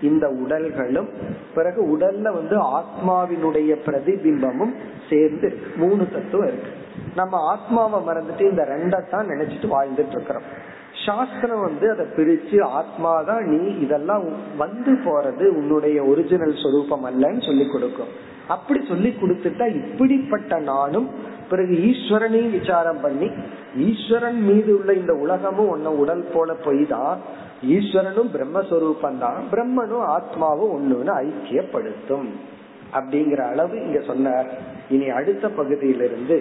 இந்த உடல்களும் பிறகு உடல்ல ஆத்மாவினுடைய பிரதிபிம்பமும் சேர்ந்து மூணு தத்துவம் இருக்கு. நம்ம ஆத்மாவை மறந்துட்டு இந்த ரெண்டத்தான் நினைச்சிட்டு வாழ்ந்துட்டு இருக்கிறோம். சாஸ்திரம் அதை பிரிச்சு ஆத்மாதான் நீ, இதெல்லாம் வந்து போறது உன்னுடைய ஒரிஜினல் சொரூபம் அல்லன்னு சொல்லி கொடுக்கும். அப்படி சொல்லி கொடுத்துட்டா இப்படிப்பட்ட நானும் பிறகு ஈஸ்வரனையும் விசாரம் பண்ணி ஈஸ்வரன் மீது உள்ள இந்த உலகமும் ஒன்ன உடல் போல போய் தான், ஈஸ்வரனும் பிரம்மஸ்வரூபம் தான், பிரம்மனும் ஆத்மாவும் ஒண்ணுன்னு ஐக்கியப்படுத்தும் அப்படிங்கிற அளவு இங்க சொன்னார். இனி அடுத்த பகுதியிலிருந்து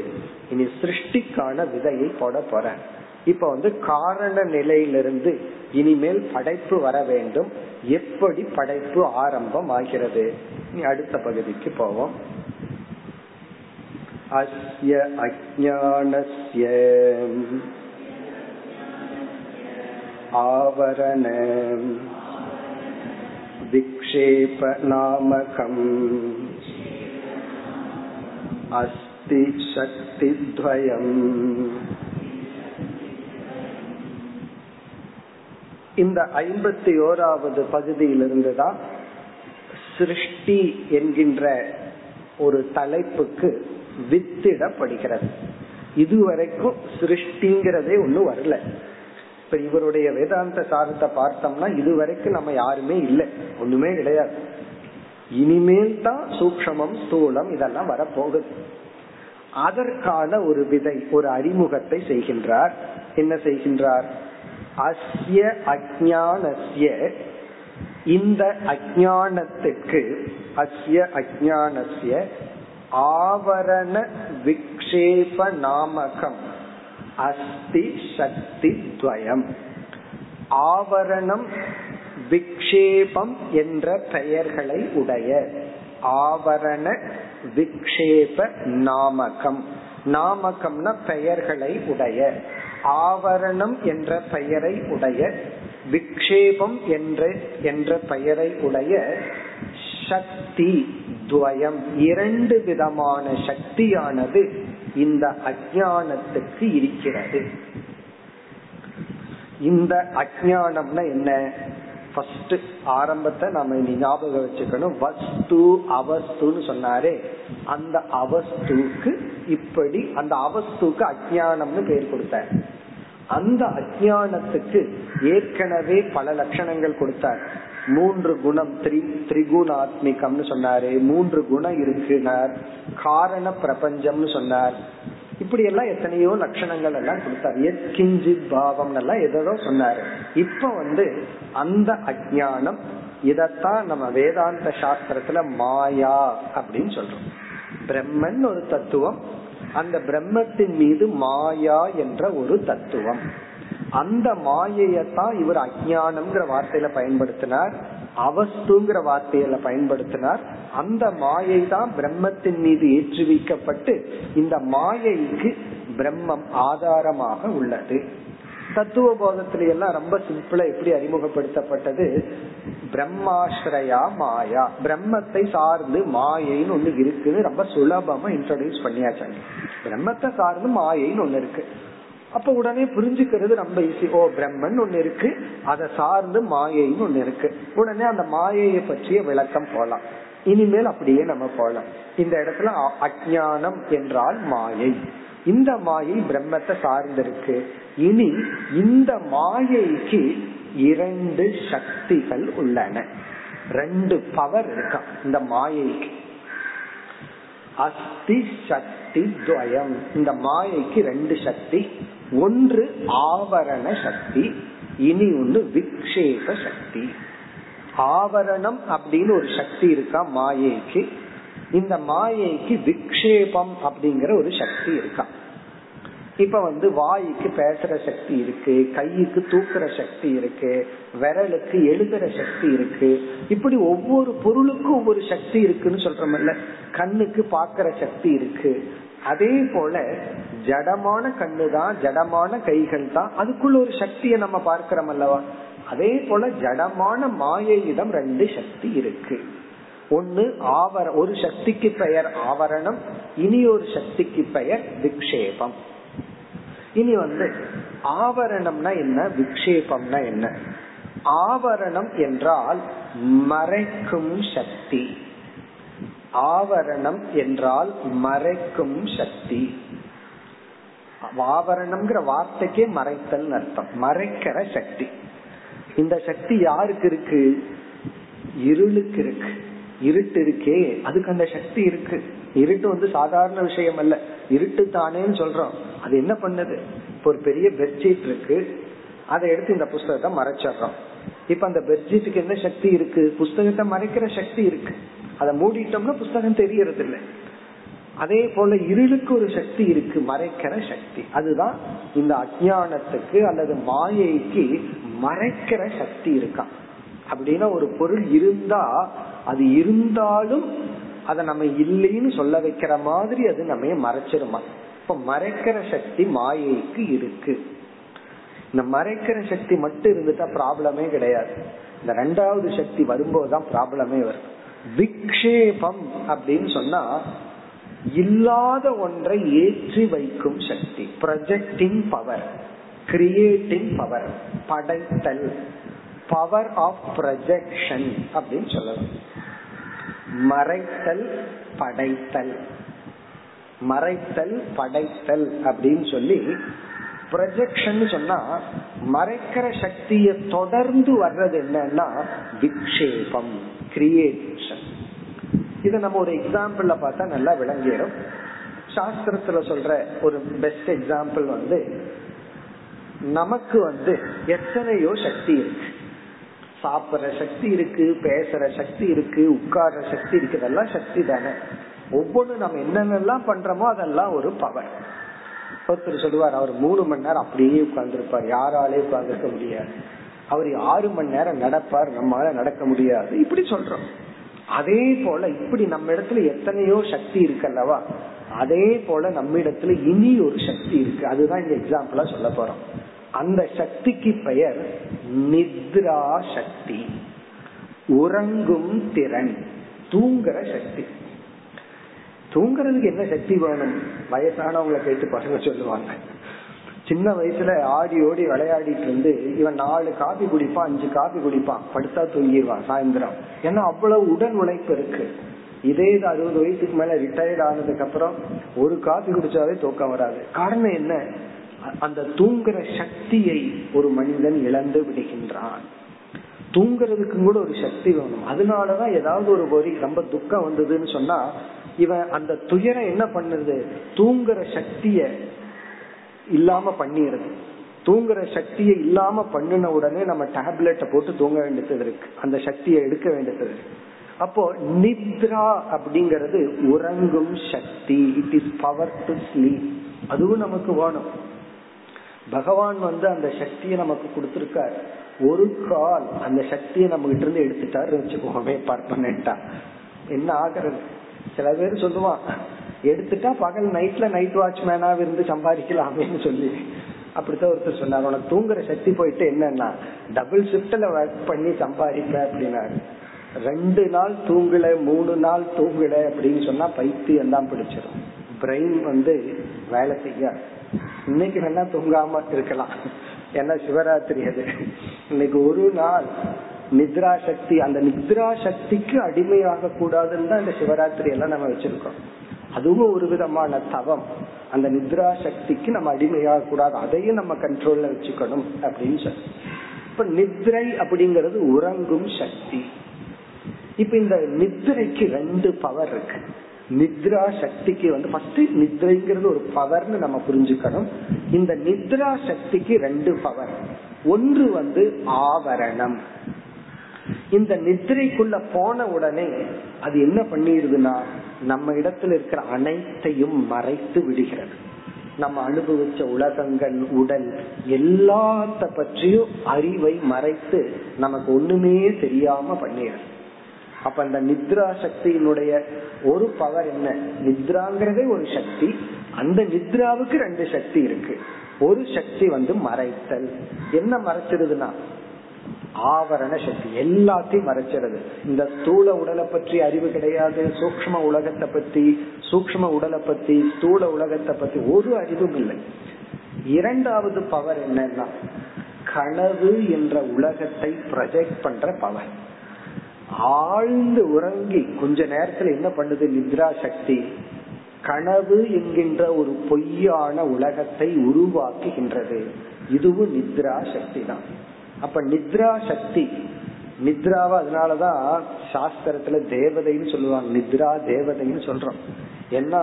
இனி சிருஷ்டிக்கான விதையை போட போறேன். இப்ப காரண நிலையிலிருந்து இனிமேல் படைப்பு வர வேண்டும், எப்படி படைப்பு ஆரம்பம் ஆகிறது அடுத்த பகுதிக்கு போவோம். அஸ்ய அஜ்ஞானஸ்ய ஆவரணம் விக்ஷேப நாமகம் அஸ்தி சக்தித்வயம். இந்த 51வது பகுதியிலிருந்துதான் சிருஷ்டி என்கின்ற ஒரு தலைப்புக்கு வித்திடப்படுகிறது. இதுவரைக்கும் சிருஷ்டிங்கிறதே ஒண்ணு வரல. இப்ப இவருடைய வேதாந்த சாரத்தை பார்த்தோம்னா இதுவரைக்கும் நம்ம யாருமே இல்லை, ஒண்ணுமே கிடையாது. இனிமேல் தான் சூக்ஷமம் ஸ்தூலம் இதெல்லாம் வரப்போகுது. அதற்கான ஒரு விதை, ஒரு அறிமுகத்தை செய்கின்றார். என்ன செய்கின்றார்? அஸ்ய அஜ்ஞானஸ்ய, இந்த அஜ்ஞானத்திற்கு, அஸ்ய அஜ்ஞானஸ்ய ஆவரண விக்ஷேப நாமகம் அஸ்தி சக்தி துவயம். ஆவரணம் விக்ஷேபம் என்ற பெயர்களை உடைய ஆவரண விக்ஷேப நாமகம், நாமகம்னா பெயர்களை உடைய, ஆவரணம் என்ற பெயரை உடைய, விக்ஷேபம் என்ற பெயரை உடைய சக்தி துவயம், இரண்டு விதமான சக்தியானது இந்த அஜ்ஞானத்துக்கு இருக்கிறது. இந்த அஜ்ஞானம்னா என்ன? ஃபர்ஸ்ட் ஆரம்பத்தை நாம ஞாபகம் வச்சுக்கணும். வஸ்து அவஸ்துன்னு சொன்னாரே, அந்த அவஸ்துக்கு இப்படி அந்த அவஸ்துக்கு அஜ்ஞானம்னு பேர் கொடுத்தார். அந்த அஜ்ஞானத்துக்கு ஏற்கனவே பல லட்சணங்கள் கொடுத்தார். மூன்று குணம், திரிகுணாத்மிகம்னு சொன்னாரு, மூன்று குணம் இருக்குனார், காரண பிரபஞ்சம்னு சொன்னார், இப்படி எல்லாம் எத்தனையோ லட்சணங்கள் எல்லாம் கொடுத்தார். எத்கிஞ்சித் பாவம் எல்லாம் எதோ சொன்னாரு. இப்ப அந்த அஜ்ஞானம், இதத்தான் நம்ம வேதாந்த சாஸ்திரத்துல மாயா அப்படின்னு சொல்றோம். பிரம்மன் ஒரு தத்துவம், அந்த பிரம்மத்தின் மீது மாயா என்ற ஒரு தத்துவம், அந்த மாயையத்தான் இவர் அஜ்ஞானம்ங்கிற வார்த்தையில பயன்படுத்தினார், அவஸ்துங்கிற வார்த்தையில பயன்படுத்தினார். அந்த மாயை தான் பிரம்மத்தின் மீது ஏற்றுவிக்கப்பட்டு இந்த மாயைக்கு பிரம்மம் ஆதாரமாக உள்ளது. தத்துவ போதத்தில எல்லாம் ரொம்ப சிம்பிளா எப்படி அறிமுகப்படுத்தப்பட்டது, பிரம்மாஸ்ரயா மாயா, பிரம்மத்தை சார்ந்து மாயைன்னு ஒண்ணு இருக்குன்னு ரொம்ப சுலபமா இன்ட்ரோடியூஸ் பண்ணியாச்சாங்க. பிரம்மத்தை சார்ந்து மாயைன்னு ஒண்ணு இருக்கு, அப்ப உடனே புரிஞ்சுக்கிறது ரொம்ப ஈஸி. ஓ, பிரம்மன் ஒண்ணு இருக்கு, அதை சார்ந்து மாயைன்னு ஒண்ணு இருக்கு, உடனே அந்த மாயையை பற்றிய விளக்கம் போலாம். இனிமேல் அப்படியே நம்ம போலாம். இந்த இடத்துல அஜ்ஞானம் என்றால் மாயை, இந்த மாயை பிரம்மத்தை சார்ந்திருக்கு. இனி இந்த மாயைக்கு இரண்டு சக்திகள் உள்ளன, ரெண்டு பவர் இருக்கா இந்த மாயைக்கு. அஸ்தி சக்தி துவயம், இந்த மாயைக்கு ரெண்டு சக்தி, ஒன்று ஆவரண சக்தி, இனி ஒன்று விக்ஷேப சக்தி. ஆவரணம் அப்படின்னு ஒரு சக்தி இருக்கா மாயைக்கு, இந்த மாயைக்கு விக்ஷேபம் அப்படிங்கிற ஒரு சக்தி இருக்கா. இப்ப வாய்க்கு பேசுற சக்தி இருக்கு, கைக்கு தூக்குற சக்தி இருக்கு, விரலுக்கு எழுதுற சக்தி இருக்கு, இப்படி ஒவ்வொரு பொருளுக்கும் ஒவ்வொரு சக்தி இருக்குன்னு சொல்றோம்ல. கண்ணுக்கு பாக்குற சக்தி இருக்கு. அதே போல ஜடமான கண்ணு தான், ஜடமான கைகள் தான், அதுக்குள்ள ஒரு சக்தியை நம்ம பார்க்கிறோம் அல்லவா. அதே போல ஜடமான மாயையிடம் ரெண்டு சக்தி இருக்கு. ஒன்னு ஆவரணம், ஒரு சக்திக்கு பெயர் ஆவரணம், இனி ஒரு சக்திக்கு பெயர் விக்ஷேபம். இனி ஆவரணம்னா என்ன, விக்ஷேபம்னா என்ன? ஆவரணம் என்றால் மறைக்கும் சக்தி. ஆவரணம் என்றால் மறைக்கும் சக்தி. ஆவரணம்ங்கிற வார்த்தைக்கே மறைத்தல் அர்த்தம், மறைக்கிற சக்தி. இந்த சக்தி யாருக்கு இருக்கு? இருளுக்கு இருக்கு. இருட்டு இருக்கே, அதுக்கு அந்த சக்தி இருக்கு. இருட்டு வந்து சாதாரண விஷயம் அல்ல, இருட்டு தானேன்னு சொல்றோம். அது என்ன பண்ணுது? இப்போ ஒரு பெரிய பெட்ஷீட் இருக்கு, அதை எடுத்து இந்த புஸ்தகத்தை மறைச்சிடறோம். இப்ப அந்த பெட்ஷீட்டுக்கு என்ன சக்தி இருக்கு? புஸ்தகத்தை மறைக்கிற சக்தி இருக்கு. அதை மூடிட்டோம்னா புஸ்தகம் தெரியறது இல்லை. அதே போல இருளுக்கு ஒரு சக்தி இருக்கு, மறைக்கிற சக்தி. அதுதான் இந்த அஞ்ஞானத்துக்கு அல்லது மாயைக்கு மறைக்கிற சக்தி இருக்கான். அப்படின்னா ஒரு பொருள் இருந்தா அது இருந்தாலும் அதை நம்ம இல்லைன்னு சொல்ல வைக்கிற மாதிரி அது நம்ம மறைச்சிருமா. இப்ப மறைக்கிற சக்தி மாயைக்கு இருக்கு. இந்த மறைக்கிற சக்தி மட்டும் இருந்துட்டா ப்ராப்ளமே கிடையாது. இந்த ரெண்டாவது சக்தி வரும்போதுதான் ப்ராப்ளமே வரும். விக்ஷேபம் அப்படின்னு சொன்னா இல்லாத ஒன்றை ஏற்றி வைக்கும் சக்தி, ப்ரொஜெக்டிங் பவர், கிரியேட்டிங் பவர், படைத்தல், பவர் ஆஃப் ப்ரொஜெக்ஷன் அப்படின்னு சொல்லலாம். மறைத்தல் படைத்தல், மறைத்தல் படைத்தல் அப்படின்னு சொல்லி, ப்ரொஜெக்ஷன் சொன்னா மறைக்கிற சக்தியை தொடர்ந்து வர்றது என்னன்னா விக்ஷேபம், கிரியேஷன். இத நம்ம ஒரு எக்ஸாம்பிள்ல பார்த்தா நல்லா விளங்கிடும். சாஸ்திரத்துல சொல்ற ஒரு பெஸ்ட் எக்ஸாம்பிள் வந்து, நமக்கு வந்து எத்தனையோ சக்தி இருக்கு. சாப்பிடுற சக்தி இருக்கு, பேசுற சக்தி இருக்கு, உட்கார்ற சக்தி இருக்கு. இதெல்லாம் சக்தி தானே. ஒவ்வொன்று நம்ம என்னென்னலாம் பண்றோமோ அதெல்லாம் ஒரு பவர். ஒருத்தர் சொல்லுவார், அவர் 3 மணி நேரம் அப்படியே உட்கார்ந்துருப்பார், யாராலே உட்கார்ந்துருக்க முடியாது. அவர் 6 மணி நேரம் நடப்பார், நம்மளால நடக்க முடியாது. இப்படி சொல்றோம். அதே போல இப்படி நம்ம இடத்துல எத்தனையோ சக்தி இருக்கு அல்லவா, அதே போல நம்ம இடத்துல இனி ஒரு சக்தி இருக்கு. அதுதான் இந்த எக்ஸாம்பிளா சொல்ல போறோம். அந்த சக்திக்கு பெயர் நித்ரா சக்தி, உறங்கும் திறன், தூங்குற சக்தி. தூங்குறதுக்கு என்ன சக்தி வேணும்? வயசானவங்களை கேட்டு பசங்க சொல்லுவாங்க, சின்ன வயசுல ஆடி ஓடி விளையாடிட்டு இருந்து இவன் 4 காபி குடிப்பான், 5 காபி குடிப்பான், படுத்தா தூங்கிடுவான் சாயந்தரம். ஏன்னா அவ்வளவு உடல் உழைப்பு இருக்கு. இதே இது 60 வயசுக்கு மேல ரிட்டையர்ட் ஆனதுக்கு அப்புறம் 1 காபி குடிச்சாவே தூக்கம் வராது. காரணம் என்ன? அந்த தூங்குற சக்தியை ஒரு மனிதன் இழந்து விடுகின்றான். தூங்குறதுக்கு கூட ஒரு சக்தி வேணும். அதனாலதான் ஏதாவது ஒரு பொறி ரொம்ப துக்கம் வந்ததுன்னு சொன்னா இவன் அந்த துயரம் என்ன பண்ணுது? தூங்குற சக்திய இல்லாம பண்ணிடுது. தூங்குற சக்தியை இல்லாம பண்ணின உடனே நம்ம டேப்லெட்டை போட்டு தூங்க வேண்டியது இருக்கு, அந்த சக்தியை எடுக்க வேண்டியது. அப்போ நித்ரா அப்படிங்கிறது உறங்கும் சக்தி. It is power to sleep. அதுவும் நமக்கு வேணும். பகவான் வந்து அந்த சக்தியை நமக்கு கொடுத்திருக்காரு. ஒரு கால் அந்த சக்தியை நம்ம கிட்ட இருந்து எடுத்துட்டாரு வச்சுக்கோமே, பர்மனெண்டா என்ன ஆகிறது? சில பேர் சொல்லுவான், எடுத்துட்டா பகல் நைட்ல நைட் வாட்ச்மேனாக இருந்து சம்பாதிக்கலாமே சொல்லி. அப்படித்தான் ஒருத்தர் சொன்னார், உனக்கு தூங்குற சக்தி போயிட்டு என்னன்னா டபுள் ஷிஃப்ட்ல ஒர்க் பண்ணி சம்பாதிக்க அப்படின்னாரு. 2 நாள் தூங்கல, 3 நாள் தூங்கல அப்படின்னு சொன்னா பைத்தியம் தான் பிடிச்சிடும். பிரெயின் வந்து வேலை செய்ய. இன்னைக்கு வேணா தூங்காம இருக்கலாம், ஏன்னா சிவராத்திரி. அது இன்னைக்கு ஒரு நாள் நித்ரா சக்தி. அந்த நித்ரா சக்திக்கு அடிமையாக கூடாதுன்னு தான் இந்த சிவராத்திரி எல்லாம் நம்ம வச்சிருக்கோம். அதுவும் ஒரு விதமான தவம். அந்த நித்ரா சக்திக்கு நம்ம அடிமையாக கூடாது, அதையும் நம்ம கண்ட்ரோல்ல வச்சுக்கணும் அப்படின்னு சொல்லி. இப்ப நித்ரை அப்படிங்கிறது உறங்கும் சக்தி. இப்ப இந்த நித்ரைக்கு 2 பவர் இருக்கு. நித்ரா சக்திக்கு வந்து ஃபர்ஸ்ட் நித்ரைங்கிறது ஒரு பவர்னு நம்ம புரிஞ்சுக்கணும். இந்த நித்ரா சக்திக்கு 2 பவர். ஒன்று வந்து ஆவரணம். இந்த நித்திரைக்குள்ள போன உடனே அது என்ன பண்ணிடுதுன்னா நம்ம இடத்துல இருக்கிற அனைத்தையும் மறைத்து விடுகிறது. நம்ம அனுபவிச்ச உலகங்கள், உடல், எல்லாத்த பற்றியும் அறிவை மறைத்து நமக்கு ஒண்ணுமே தெரியாம பண்ணிடுது. அப்ப அந்த நித்ரா சக்தியினுடைய ஒரு பவர் என்ன? நித்ராங்கிறதே ஒரு சக்தி. அந்த நித்ராவுக்கு 2 சக்தி இருக்கு. ஒரு சக்தி வந்து மறைத்தல். என்ன மறைச்சிருதுன்னா ஆவரண சக்தி, எல்லாத்தையும் மறைச்சிருது. இந்த ஸ்தூல உடலை பற்றி அறிவு கிடையாது, சூக்ஷ்ம உலகத்தை பத்தி, சூக்ஷ்ம உடலை பத்தி, ஸ்தூல உலகத்தை பத்தி ஒரு அறிவும் இல்லை. 2வது பவர் என்னன்னா கனவு என்ற உலகத்தை ப்ரொஜெக்ட் பண்ற பவர். ஆழ்ந்து உறங்கி கொஞ்ச நேரத்துல என்ன பண்ணுது நித்ரா சக்தி? கனவு என்கின்ற ஒரு பொய்யான உலகத்தை உருவாக்குகின்றது. இதுவும் நித்ரா சக்தி தான். அப்ப நித்ரா சக்தி, நித்ராவை அதனாலதான் சாஸ்திரத்துல தேவதைன்னு சொல்லுவாங்க, நித்ரா தேவதைன்னு சொல்றோம். ஏன்னா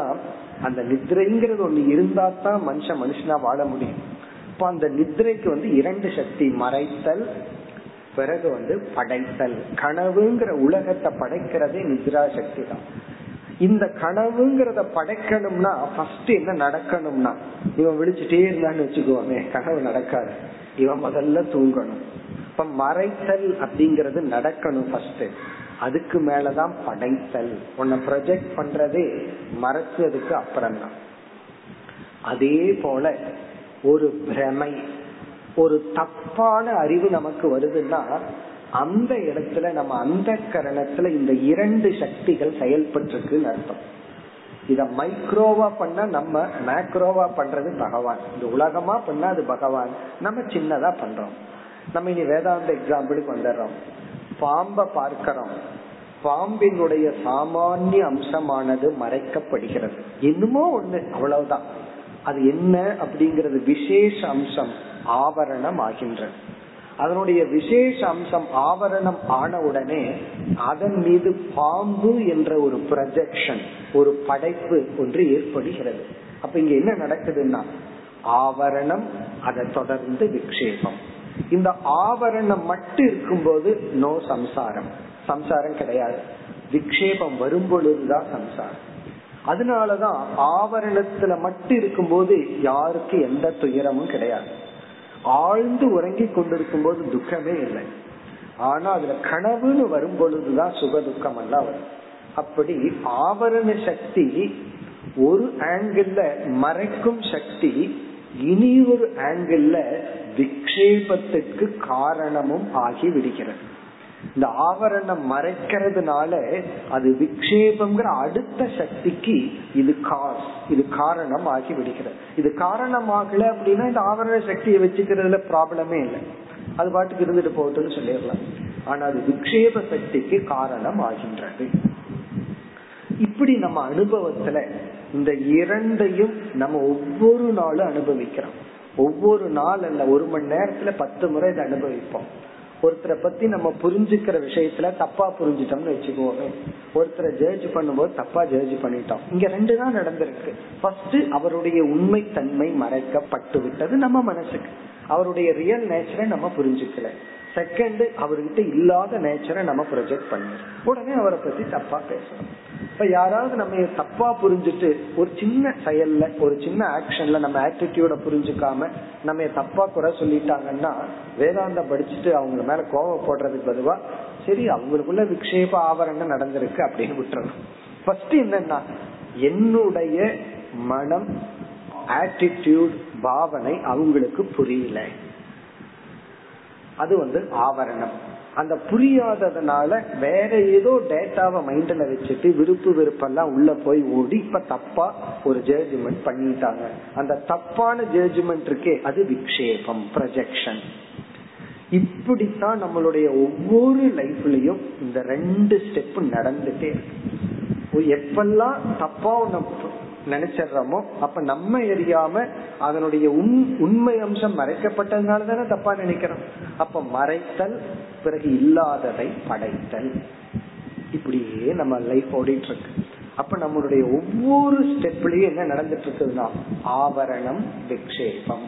அந்த நித்ரைங்கிறது ஒண்ணு இருந்தா தான் மனுஷனா வாழ முடியும். இப்ப அந்த நித்ரைக்கு வந்து இரண்டு சக்தி, மறைத்தல், பிறகு வந்து படைத்தல். கனவுங்கிற உலகத்தை படைக்கிறதே நித்ரா சக்தி தான். இந்த கனவுங்கிறத படைக்கணும்னா ஃபர்ஸ்ட் என்ன நடக்கணும்னா, இவன் விழிச்சுட்டே இருந்தான்னு வச்சுக்குவாங்க கனவு நடக்காது, இவன் முதல்ல தூங்கணும். இப்ப மறைத்தல் அப்படிங்கறது நடக்கணும் ஃபர்ஸ்ட், அதுக்கு மேலதான் படைத்தல். உன்னை ப்ரொஜெக்ட் பண்றதே மறைச்சதுக்கு அப்புறம் தான். அதே போல ஒரு பிரமை, ஒரு தப்பான அறிவு நமக்கு வருதுன்னா அந்த இடத்துல நம்ம அந்த கரணத்துல இந்த இரண்டு சக்திகள் செயல்பட்டுருக்குன்னு அர்த்தம். இத மைக்ரோவா பண்ணா நம்ம, மேக்ரோவா பண்றது பகவான், இந்த உலகமா பண்ணா அது பகவான், நம்ம சின்னதா பண்றோம். நம்ம இனி வேதாந்த எக்ஸாம்பிளுக்கு வந்துடுறோம். பாம்பை பார்க்கிறோம், பாம்பினுடைய சாமானிய அம்சமானது மறைக்கப்படுகிறது. இன்னுமோ ஒண்ணு, அவ்வளவுதான். அது என்ன அப்படிங்கிறது விசேஷ அம்சம் ஆவரணம் ஆகின்றது. அதனுடைய விசேஷ அம்சம் ஆவரணம் ஆனவுடனே அதன் மீது பாம்பு என்ற ஒரு ப்ரொஜெக்ஷன், ஒரு படைப்பு ஒன்று ஏற்படுகிறது. அப்ப இங்க என்ன நடக்குதுன்னா ஆவரணம், அதை தொடர்ந்து விக்ஷேபம். இந்த ஆவரணம் மட்டும் இருக்கும்போது நோ சம்சாரம், சம்சாரம் கிடையாது. விக்ஷேபம் வரும் பொழுதுதான் சம்சாரம். அதனாலதான் ஆவரணத்துல மட்டும் இருக்கும்போது யாருக்கு எந்த துயரமும் கிடையாது. ஆழ்ந்து உறங்கி கொண்டிருக்கும் போது துக்கமே இல்லை. ஆனா அதுல கனவுன்னு வரும் பொழுதுதான் சுக துக்கம் எல்லாம் வரும். அப்படி ஆவரண சக்தி ஒரு ஆங்கிள், மறைக்கும் சக்தி இனி ஒரு ஆங்கிள் விக்ஷேபத்துக்கு காரணமும் ஆகி விடுகிறது. இந்த ஆவரணம் மறைக்கிறதுனால அது விக்ஷேபம்ங்கிற அடுத்த சக்திக்கு இது காஸ், இது காரணம் ஆகி விடுகிறது. இது காரணமாகல அப்படின்னா இந்த ஆவரண சக்தியை வச்சுக்கிறதுல ப்ராப்ளமே இல்லை, அது பாட்டுக்கு இருந்துட்டு போகுதுன்னு சொல்லிடலாம். ஆனா அது விக்ஷேப சக்திக்கு காரணம் ஆகின்றது. இப்படி நம்ம அனுபவத்துல இந்த இரண்டையும் நம்ம ஒவ்வொரு நாளும் அனுபவிக்கிறோம். ஒவ்வொரு நாள் அல்ல, ஒரு மணி நேரத்துல 10 முறை இதை அனுபவிப்போம். ஒருத்தரை பத்தி நம்ம புரிஞ்சுக்கிற விஷயத்துல தப்பா புரிஞ்சிட்டோம்னு வச்சுக்கோங்க, ஒருத்தரை ஜட்ஜ் பண்ணும்போது தப்பா ஜட்ஜ் பண்ணிட்டோம். இங்க ரெண்டு தான் நடந்திருக்கு. ஃபர்ஸ்ட், அவருடைய உண்மை தன்மை மறைக்கப்பட்டு விட்டது நம்ம மனசுக்கு, அவருடைய ரியல் நேச்சரை நம்ம புரிஞ்சுக்கல. செகண்ட், அவர்கிட்ட இல்லாத நேச்சரை நம்ம ப்ரொஜெக்ட் பண்ணோம், உடனே அவரை பத்தி தப்பா பேசணும். இப்ப யாராவது நம்ம தப்பா புரிஞ்சுட்டு ஒரு சின்ன செயல்ல, ஒரு சின்ன ஆக்ஷன்ல நம்ம ஆட்டிடியூட புரிஞ்சுக்காம நம்ம தப்பா குறை சொல்லிட்டாங்கன்னா வேதாந்த படிச்சுட்டு அவங்க மேல கோபம் போடுறதுக்கு பதுவா சரி அவங்களுக்குள்ள விக்ஷேப ஆவரணம் நடந்திருக்கு அப்படின்னு விட்டுறணும். ஃபர்ஸ்ட் என்னன்னா என்னுடைய மனம், ஆட்டிடியூட், பாவனை அவங்களுக்கு புரியல, அது வந்து ஆவரணம். அந்த புரியாததுனால வேற ஏதோ டேட்டாவை மைண்ட்ல வச்சுட்டு விருப்பு விருப்பெல்லாம் உள்ள போய் ஓடி இப்ப தப்பா ஒரு ஜட்ஜ்மெண்ட் பண்ணிட்டாங்க. அந்த தப்பான ஜட்ஜ்மெண்ட் இருக்கே அது விக்ஷேபம், ப்ரொஜெக்ஷன். இப்படித்தான் நம்மளுடைய ஒவ்வொரு லைஃப்லயும் இந்த ரெண்டு ஸ்டெப் நடந்துட்டே இருக்கு. எப்பெல்லாம் தப்பா நினைச்சோமோ அப்ப நம்ம எரியாம அதனுடைய உண்மை அம்சம் மறைக்கப்பட்டதுனால தானே தப்பா நினைக்கிறோம். அப்ப மறைத்தல், பிறகு இல்லாததை படைத்தல், இப்படியே நம்ம லைஃப் ஓடிட்டு இருக்கு. அப்ப நம்மளுடைய ஒவ்வொரு ஸ்டெப்லயும் என்ன நடந்துட்டு இருக்குதுன்னா ஆவரணம், விக்ஷேபம்.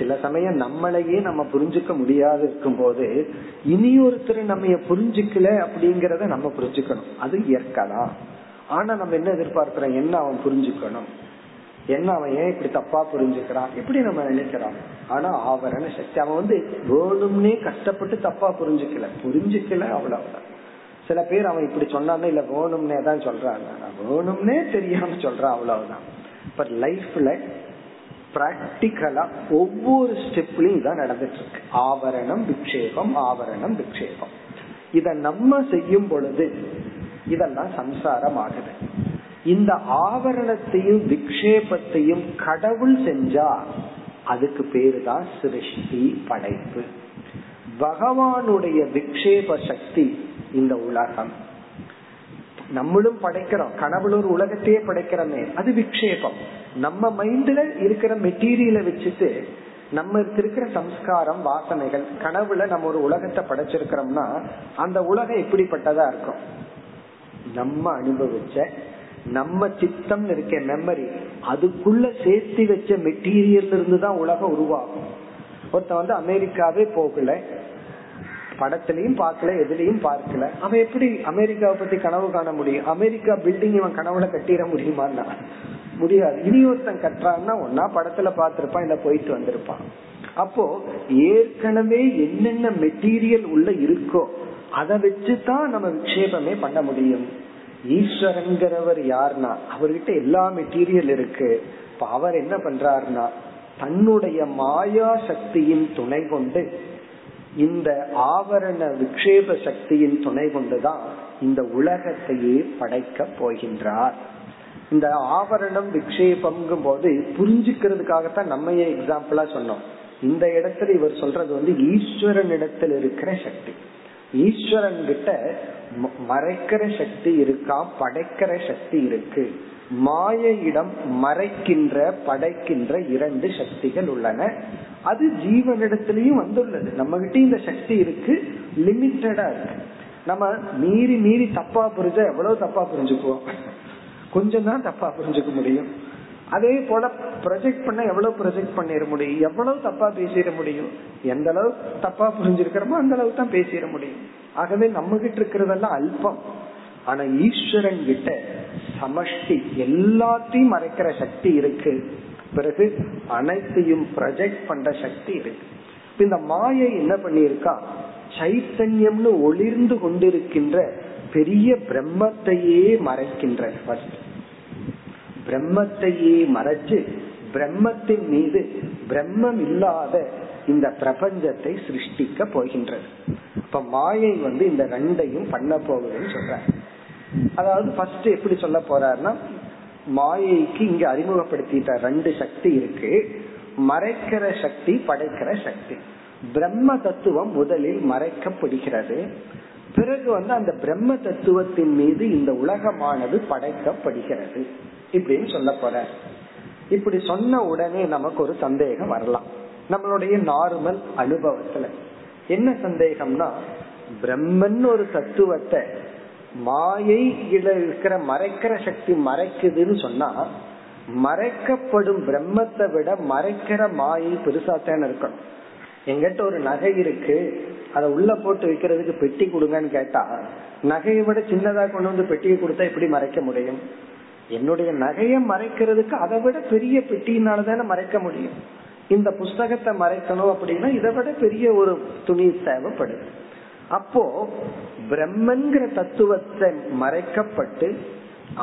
சில சமயம் நம்மளையே நம்ம புரிஞ்சுக்க முடியாது இருக்கும் போது இனியொருத்தர் நம்ம புரிஞ்சுக்கல அப்படிங்கறத நம்ம புரிஞ்சுக்கணும். அது ஏற்கலாம். ஆனா நம்ம என்ன எதிர்பார்க்கிறோம், என்ன அவன் புரிஞ்சுக்கணும், என்ன அவன் ஏன் இப்படி தப்பா புரிஞ்சுக்கிறான், இப்படி நம்ம நினைக்கிறான். ஆனா ஆவரண சக்தி, அவன் வந்து வேணும்னே கஷ்டப்பட்டு தப்பா புரிஞ்சுக்கல அவ்வளவுதான். சில பேர் அவன் இப்படி சொன்னானே இல்ல வேணும்னே தான் சொல்றான், வேணும்னே தெரியாம சொல்றான், அவ்வளவுதான். பட் லைஃப்ல பிராக்டிக்கலா ஒவ்வொரு ஸ்டெப்லயும் இதான் நடந்துட்டு இருக்கு. ஆவரணம், விக்ஷேபம், ஆவரணம், விக்ஷேபம். இத நம்ம செய்யும் பொழுது இதெல்லாம் சம்சாரம் ஆகுது. இந்த ஆவரணத்தையும் விக்ஷேபத்தையும் கடவுள் செஞ்சா அதுக்கு பேரு தான் சிருஷ்டி, படைப்பு. பகவானுடைய விக்ஷேப சக்தி இந்த உலகம். நம்மளும் படைக்கிறோம், கனவுல ஒரு உலகத்தையே படைக்கிறோமே, அது விக்ஷேபம். நம்ம மைண்ட்ல இருக்கிற மெட்டீரியலை வச்சுட்டு நம்ம இருக்கிற சம்ஸ்காரம், வாசனைகள், கனவுல நம்ம ஒரு உலகத்தை படைச்சிருக்கிறோம்னா அந்த உலகம் எப்படிப்பட்டதா இருக்கும்? நம்ம அனுபவிச்ச, நம்ம சித்தம் இருக்க மெமரி, அதுக்குள்ள சேர்த்து வச்ச மெட்டீரியல் இருந்துதான் உலகம் உருவாகும். ஒருத்த வந்து அமெரிக்காவே போகல, படத்திலையும் பார்க்கல, எதுலையும் பார்க்கல, அவன் எப்படி அமெரிக்காவை பத்தி கனவு காண முடியும்? அமெரிக்கா பில்டிங் இவன் கனவுல கட்டிட முடியுமான்னா முடியாது. இனி ஒருத்தன் கட்டுறான்னா ஒன்னா படத்துல பாத்திருப்பான், இல்ல போயிட்டு வந்திருப்பான். அப்போ ஏற்கனவே என்னென்ன மெட்டீரியல் உள்ள இருக்கோ அதை வச்சுதான் நம்ம விக்ஷேபமே பண்ண முடியும். ஈஸ்வரங்கிறவர் யாருன்னா அவர்கிட்ட எல்லா மெட்டீரியல் இருக்கு. இப்ப அவர் என்ன பண்றாருன்னா தன்னுடைய மாயா சக்தியின் துணை கொண்டு, இந்த ஆவரண விக்ஷேப சக்தியின் துணை கொண்டுதான் இந்த உலகத்தையே படைக்க போகின்றார். இந்த ஆவரணம் விக்ஷேபம்ங்கும் போது புரிஞ்சுக்கிறதுக்காகத்தான் நம்ம எக்ஸாம்பிளா சொன்னோம். இந்த இடத்துல இவர் சொல்றது வந்து ஈஸ்வரன் இடத்துல இருக்கிற சக்தி. ஈஸ்வரன் கிட்ட மறைக்கிற சக்தி இருக்கா, படைக்கிற சக்தி இருக்கு. மாயையிடம் மறைக்கின்ற, படைக்கின்ற இரண்டு சக்திகள் உள்ளன. அது ஜீவனிடத்திலையும் வந்துள்ளது. நம்ம கிட்ட இந்த சக்தி இருக்கு, லிமிட்டடா இருக்கு. நம்ம மீறி மீறி தப்பா புரிஞ்சா எவ்வளவு தப்பா புரிஞ்சுக்குவோம், கொஞ்சம் தான் தப்பா புரிஞ்சுக்க முடியும். அதே போல ப்ரொஜெக்ட் பண்ண எவ்வளவு ப்ரொஜெக்ட் பண்ணிட முடியும், எவ்வளவு தப்பா பேசிட முடியும். எந்த அளவுக்கு தப்பா புரிஞ்சிருக்கிறோமோ அந்த அளவுக்கு தான் பேசிட முடியும். ஆகவே நம்ம கிட்ட இருக்கிறதெல்லாம் அல்பம். ஆனா ஈஸ்வரன் கிட்ட சமஷ்டி, எல்லாத்தையும் மறைக்கிற சக்தி இருக்கு. பிறகு அனைத்தையும் ப்ரொஜெக்ட் பண்ற சக்தி இருக்கு. இந்த மாயை என்ன பண்ணிருக்கா, சைத்தன்யம்னு ஒளிர்ந்து கொண்டிருக்கின்ற பெரிய பிரம்மத்தையே மறைக்கின்ற, பிரம்மத்தையே மறைச்சு பிரம்மத்தின் மீது பிரம்மம் இல்லாத இந்த பிரபஞ்சத்தை சிருஷ்டிக்க போகின்றது. இப்ப மாயை வந்து இந்த ரெண்டையும் பண்ண போகுதுன்னு சொல்ற. அதாவது ஃபர்ஸ்ட் எப்படி சொல்ல போறாருன்னா, மாயைக்கு இங்க அறிமுகப்படுத்திட்ட ரெண்டு சக்தி இருக்கு, மறைக்கிற சக்தி, படைக்கிற சக்தி. பிரம்ம தத்துவம் முதலில் மறைக்கப்படுகிறது. பிறகு வந்து அந்த பிரம்ம தத்துவத்தின் மீது இந்த உலகமானது படைக்கப்படுகிறது இப்படின்னு சொல்ல போற. இப்படி சொன்ன உடனே நமக்கு ஒரு சந்தேகம் வரலாம். நம்மளுடைய நார்மல் அனுபவத்துல என்ன சந்தேகம்னா, பிரம்மன் ஒரு தத்துவத்தை மாயை இருக்கிற மறைக்கிற சக்தி மறைக்குதுன்னு சொன்னா, மறைக்கப்படும் பிரம்மத்தை விட மறைக்கிற மாயை பெருசாத்தான இருக்கணும். எங்கிட்ட ஒரு நகை இருக்கு, அத உள்ள போட்டு வைக்கிறதுக்கு பெட்டி கொடுங்கன்னு கேட்டா, நகையை விட சின்னதா கொண்டு வந்து பெட்டியை கொடுத்தா எப்படி மறைக்க முடியும்? என்னுடைய நகையை மறைக்கிறதுக்கு அதை விட பெரிய பெட்டியினாலதான மறைக்க முடியும். இந்த புஸ்தகத்தை மறைக்கணும் அப்படின்னா இதை விட பெரிய ஒரு துணி தேவைப்படுது. அப்போ பிரம்மங்கிற தத்துவத்தை மறைக்கப்பட்டு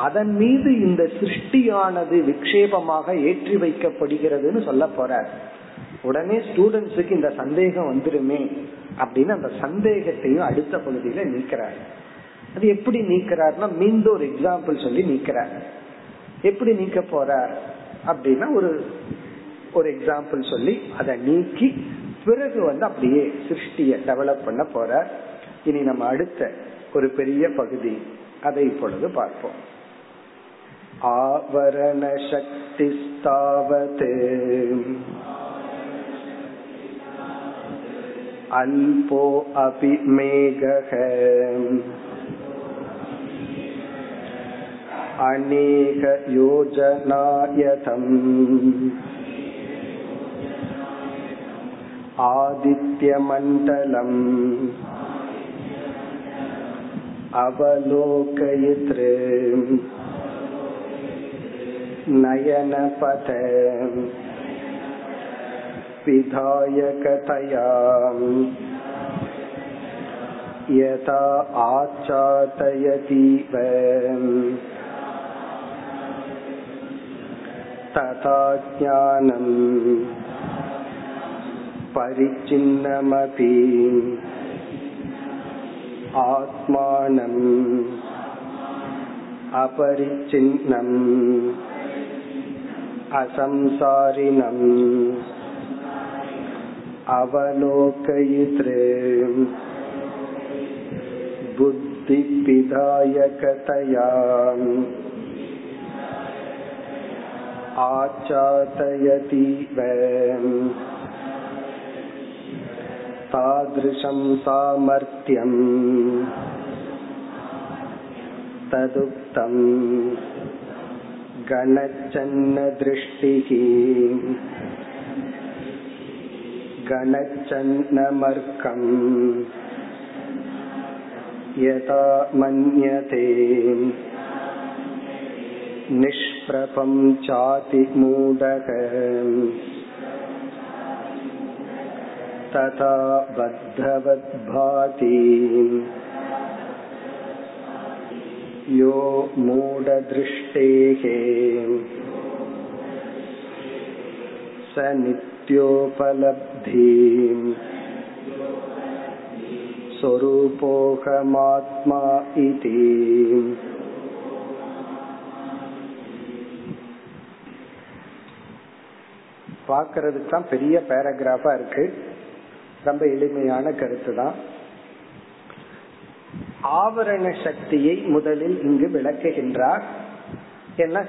அதன் மீது இந்த சிருஷ்டியானது விக்ஷேபமாக ஏற்றி வைக்கப்படுகிறதுன்னு சொல்ல போற. உடனே ஸ்டூடெண்ட்ஸுக்கு இந்த சந்தேகம் வந்துருமே அப்படின்னு அந்த சந்தேகத்தையும் அடுத்த பகுதியில நீக்கிறார். அது எப்படி நீக்கிறார்னா, மீண்டும் ஒரு எக்ஸாம்பிள் சொல்லி நீக்கிறார். எப்படி நீக்க போறார் அப்படின்னா, ஒரு எக்ஸாம்பிள் சொல்லி அதை நீக்கி பிறகு வந்து அப்படியே சிருஷ்டியை டெவலப் பண்ண போறார். இனி நம்ம அடுத்த ஒரு பெரிய பகுதி அதை இப்பொழுது பார்ப்போம். ஆவரண சக்தி ஸ்தாவதே அல்போ அபி மேகம் அநேக யோஜனாயதம் ஆதித்ய மண்டலம் அவலோகயத்ரே நயனபதே பிதாயகதயாம் யதா ஆச்சாதயதீவ ததா ஞானம் பரிச்சின்னமபி ஆத்மானம் அபரிச்சின்னம் அசம்சாரினம் அவலோகயித்ரே புத்தி பிதாயகதயாம் ஆச்சாதயதி வேம் தாத்ருஷம் சாமர்த்தியம் ததுக்தம் கணச்சன்ன திருஷ்டிகி கணச்சன்னமர்க்கம் யதா மன்யதே நிஷ்ப்ரபம் சாதி மூடகம் ததா பத்தவத் பாதி யோ மூடத்ருஷ்டேகே ச நித்யோபலப்தீம் சொரூபோகமாத்மா இதி. பார்க்கிறதுக்கு தான் பெரிய பேராகிராஃபா இருக்கு, ரொம்ப எளிமையான கருத்து தான். ஆவரண சக்தியை முதலில் இங்கு விளக்குகின்றார்.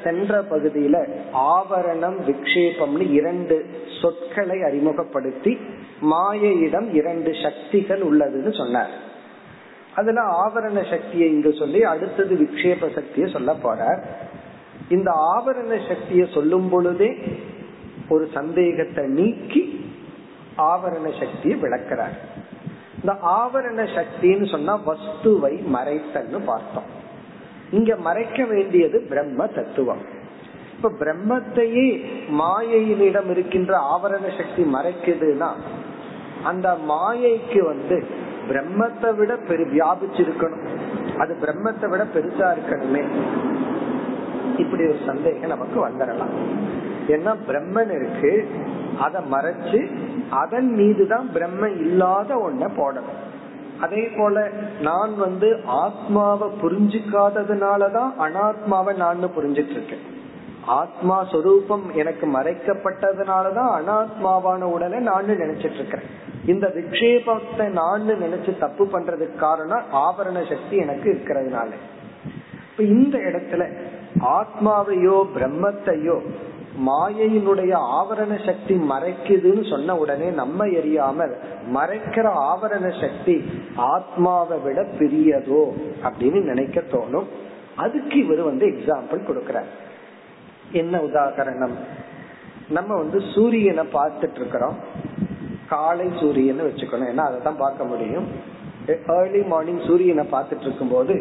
சென்ற பகுதியில ஆவரணம் விக்ஷேபம்னு இரண்டு சொற்களை அறிமுகப்படுத்தி மாயையிடம் இரண்டு சக்திகள் உள்ளதுன்னு சொன்னார். அதுல ஆவரண சக்தியை இங்கு சொல்லி அடுத்தது விக்ஷேப சக்தியை சொல்ல போறார். இந்த ஆவரண சக்தியை சொல்லும் பொழுதே ஒரு சந்தேகத்தை நீக்கி ஆவரண சக்தியை விளக்கிறார். இந்த ஆவரண சக்தின்னு சொன்னா வஸ்துவை மறைத்தல்னு பார்த்தோம். இங்க மறைக்க வேண்டியது பிரம்ம தத்துவம். இப்ப பிரம்மத்தையே மாயையினிடம் இருக்கின்ற ஆவரண சக்தி மறைக்குதுன்னா அந்த மாயைக்கு பிரம்மத்தை விட வியாபிச்சிருக்கணும், அது பிரம்மத்தை விட பெருசா இருக்கணுமே, இப்படி ஒரு சந்தேகம் நமக்கு வந்துடலாம். ஏன்னா பிரம்மன் இருக்கு, அதை மறைச்சு அதன் மீதுதான் பிரம்ம இல்லாத ஒன்ன போடணும். அதே போல நான் ஆத்மாவை புரிஞ்சுக்காததுனாலதான் அனாத்மாவை நான் புரிஞ்சிட்டு இருக்கேன். ஆத்மா சொரூபம் எனக்கு மறைக்கப்பட்டதுனாலதான் அனாத்மாவான உடனே நான் நினைச்சிட்டு இருக்கேன். இந்த விக்ஷேபத்தை நான் நினைச்சு தப்பு பண்றதுக்கு காரணம் ஆவரண சக்தி எனக்கு இருக்கிறதுனால. இப்ப இந்த இடத்துல ஆத்மாவையோ பிரம்மத்தையோ மாயையினுடைய ஆவரண சக்தி மறைக்குதுன்னு சொன்ன உடனே நம்ம எரியாமல் மறைக்கிற ஆவரண சக்தி ஆத்மாவை விட பெரியதோ அப்படின்னு நினைக்க தோணும். அதுக்கு இவர் எக்ஸாம்பிள் கொடுக்கிறார். என்ன உதாரணம்? நம்ம சூரியனை பார்த்துட்டு இருக்கிறோம். காலை சூரியனை வச்சுக்கணும், ஏன்னா அதை தான் பார்க்க முடியும். ஏர்லி மார்னிங் சூரியனை பார்த்துட்டு இருக்கும் போது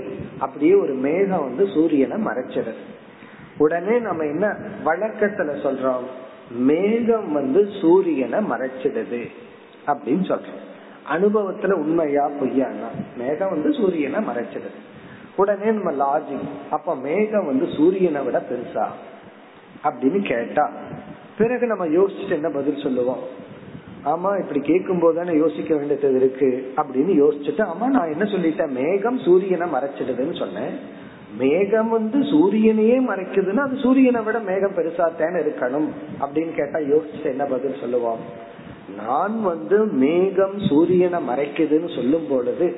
அப்படியே ஒரு மேகம் சூரியனை மறைச்சிடுது. உடனே நம்ம என்ன வழக்கத்துல சொல்றோம், மேகம் சூரியனை மறைச்சிடுது அப்படின்னு சொல்றோம். அனுபவத்துல உண்மையா பொய்யானா மேகம் சூரியனை மறைச்சிடுது. உடனே நம்ம லாஜிக், அப்ப மேகம் சூரியனை விட பெருசா அப்படின்னு கேட்டா பிறகு நம்ம யோசிச்சுட்டு என்ன பதில் சொல்லுவோம்? ஆமா, இப்படி கேட்கும் போதுதானே யோசிக்க வேண்டியது இருக்கு அப்படின்னு யோசிச்சுட்டு, ஆமா நான் என்ன சொல்லிட்டேன், மேகம் சூரியனை மறைச்சிடுதுன்னு சொன்னேன். மேகம் சூரியனையே மறைக்குதுன்னா அது சூரியனை விட மேகம் பெருசா தானே இருக்கணும் அப்படின்னு கேட்டா யோசிச்சு என்ன பதில் சொல்லுவோம்? நான் மேகம் சூரியனை மறைக்குதுன்னு சொல்லும் பொழுது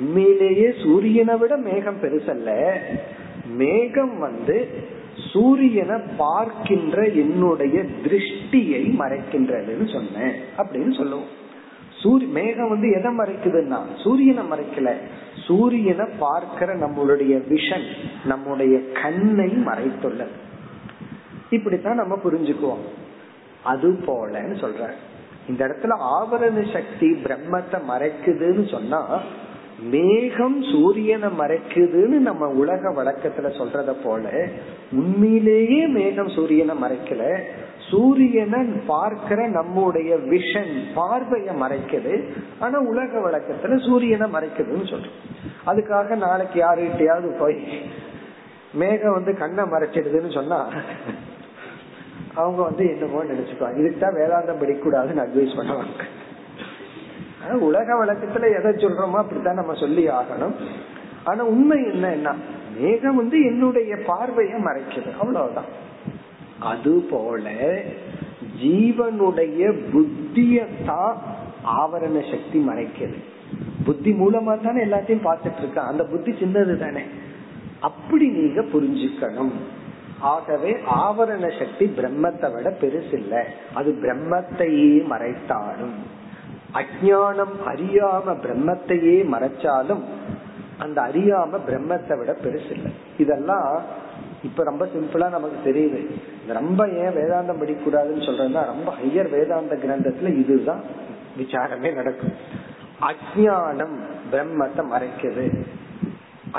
உண்மையிலேயே சூரியனை விட மேகம் பெருசல்ல, மேகம் சூரியனை பார்க்கின்ற என்னுடைய திருஷ்டியை மறைக்கின்றதுன்னு சொன்னேன் அப்படின்னு சொல்லுவோம். மேகம் எதை மறைக்குதுன்னா சூரியனை மறைக்கல, சூரியனை பார்க்கிற நம்மளுடைய விஷன், நம்மளுடைய கண்ணை மறைத்துள்ளது. இப்படித்தான் நம்ம புரிஞ்சுக்குவோம். அது போலன்னு சொல்ற இந்த இடத்துல ஆவரண சக்தி பிரம்மத்தை மறைக்குதுன்னு சொன்னா மேகம் சூரியனை மறைக்குதுன்னு நம்ம உலக வழக்கத்துல சொல்றத போல உண்மையிலேயே மேகம் சூரியனை மறைக்கல, சூரியனை பார்க்கிற நம்முடைய விஷன் பார்வைய மறைக்குது. ஆனா உலக வழக்கத்துல சூரியனை மறைக்குதுன்னு சொல்றோம். அதுக்காக நாளைக்கு யாருகிட்டையாவது போய் மேகம் கண்ணை மறைச்சிடுதுன்னு சொன்னா அவங்க என்னமோ நினைச்சுப்பாங்க. இதுக்குதான் வேதாந்தம் படிக்கூடாதுன்னு அட்வைஸ் பண்ணுவாங்க. உலக வழக்கத்துல எதை சொல்றோமோ அப்படித்தான் நம்ம சொல்லி ஆகணும். ஆனா உண்மை என்னன்னா மேகம் என்னுடைய பார்வைய மறைக்குது, அவ்வளவுதான். அது போல ஜீவனுடைய புத்தியத்தான் ஆவரண சக்தி மறைக்கிறது. புத்தி மூலமா தானே எல்லாத்தையும் பார்த்துட்டு இருக்கா, அந்த புத்தி சின்னது தானே, அப்படி நீங்க புரிஞ்சுக்கணும். ஆகவே ஆவரண சக்தி பிரம்மத்தை விட பெருசில்லை, அது பிரம்மத்தையே மறைத்தாலும், அஞ்ஞானம் அறியாம பிரம்மத்தையே மறைச்சாலும் அந்த அறியாம பிரம்மத்தை விட பெருசில்லை. இதெல்லாம் இப்ப ரொம்ப சிம்பிளா நமக்கு தெரியுது. ரொம்ப ஏன் வேதாந்தம் படிக்கூடாதுன்னு சொல்றதுன்னா, ரொம்ப ஹையர் வேதாந்த கிரந்தத்துல இதுதான் விசாரமே நடக்கும். அஞ்ஞானம் பிரம்மத்தை மறைக்குது,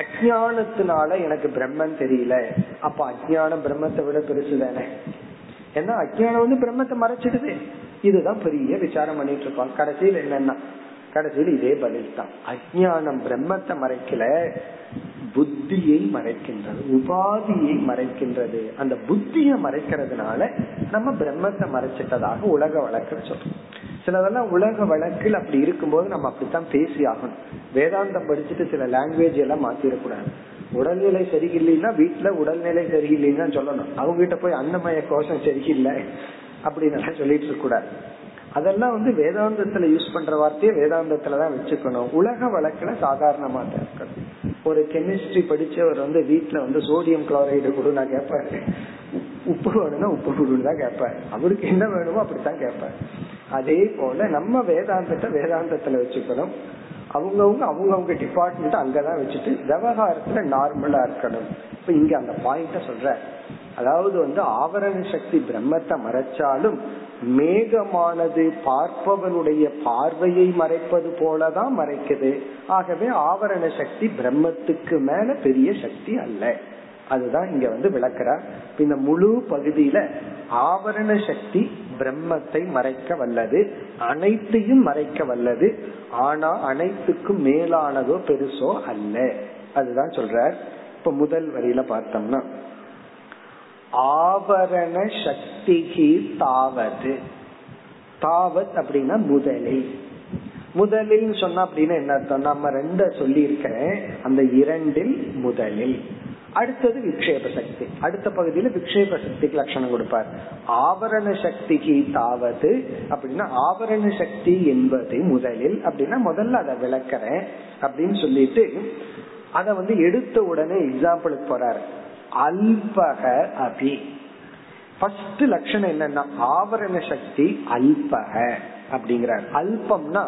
அஞ்ஞானத்தினால எனக்கு பிரம்மன் தெரியல, அப்ப அஞ்ஞானம் பிரம்மத்தை விட பெருசுதானே, ஏன்னா அஞ்ஞானம் வந்து பிரம்மத்தை மறைச்சிடுது. இதுதான் பெரிய விசாரம் பண்ணிட்டு இருப்பாங்க. கடைசியில் என்னன்னா, கடைசியில் இதே பதில் தான், அஞ்ஞானம் பிரம்மத்தை மறைக்கல, புத்தியை மறைக்கின்றது, உபாதியை மறைக்கின்றது. அந்த புத்தியை மறைக்கிறதுனால நம்ம பிரம்மத்தை மறைச்சிட்டதாக உலக வழக்கு சொல்றோம். சிலதெல்லாம் உலக வழக்கில் அப்படி இருக்கும்போது நம்ம அப்படித்தான் பேசி ஆகணும். வேதாந்தம் படிச்சுட்டு சில லாங்குவேஜ் எல்லாம் மாத்திடக்கூடாது. உடல்நிலை சரியில்லைன்னா வீட்டுல உடல்நிலை சரியில்லைன்னா சொல்லணும், அவங்க கிட்ட போய் அன்னமய கோஷம் சரியில்லை அப்படின்னு சொல்லிட்டு இருக்க கூடாது. அதெல்லாம் வந்து வேதாந்தத்துல யூஸ் பண்ற வார்த்தையை வேதாந்தத்துலதான் வச்சுக்கணும், உலக வழக்குல சாதாரணமா தான் இருக்கணும். ஒரு கெமிஸ்ட்ரி படிச்சவர் வந்து வீட்டுல வந்து சோடியம் குளோரைடு கூட நான் கேட்பாரு, உப்பு வேணும்னா உப்பு குடுன்னு தான் கேட்பாரு, அவருக்கு என்ன வேணுமோ அப்படித்தான் கேட்பாரு. அதே போல நம்ம வேதாந்தத்தை வேதாந்தத்துல வச்சுக்கணும், அவங்கவுங்க அவங்கவுங்க டிபார்ட்மெண்ட் அங்கதான் வச்சுட்டு விவகாரத்துல நார்மலா இருக்கணும். இப்ப இங்க அந்த பாயிண்ட சொல்ற, அதாவது வந்து ஆவரண சக்தி பிரம்மத்தை மறைச்சாலும் மேகமானது பார்ப்பவனுடைய பார்வையை மறைப்பது போலதான் மறைக்குது. ஆகவே ஆவரண சக்தி பிரம்மத்துக்கு மேல பெரிய சக்தி அல்ல. அதுதான் இங்க வந்து விளக்குறார். இந்த முழு பகுதியில ஆவரண சக்தி பிரம்மத்தை மறைக்க வல்லது, அனைத்தையும் மறைக்க வல்லது, ஆனா அனைத்துக்கும் மேலானதோ பெருசோ அல்ல. அதுதான் சொல்றார். இப்ப முதல் வரியில பார்த்தோம்னா, ஆவரண சக்திகி தாவத், தாவத் அப்படின்னா முதலில், முதலில் சொன்னா அப்படின்னா என்ன அர்த்தம், நம்ம ரெண்ட சொல்லி இருக்கிறேன், அந்த இரண்டில் முதலில். அடுத்தது விக்ஷேப சக்தி. அடுத்த பகுதியில விக்ஷேப சக்திக்கு லட்சணம் கொடுப்பார். ஆவரண சக்திக்கு தாவது அப்படின்னா ஆவரண சக்தி என்பது முதலில் அப்படின்னா முதல்ல அதை விளக்கறேன் அப்படின்னு சொல்லிட்டு அத வந்து எடுத்த உடனே எக்ஸாம்பிளுக்கு போறாரு. அல்பக அபி, ஃபர்ஸ்ட் லட்சணம் என்னன்னா ஆவரண சக்தி அல்பக அப்படிங்கிறார். அல்பம்னா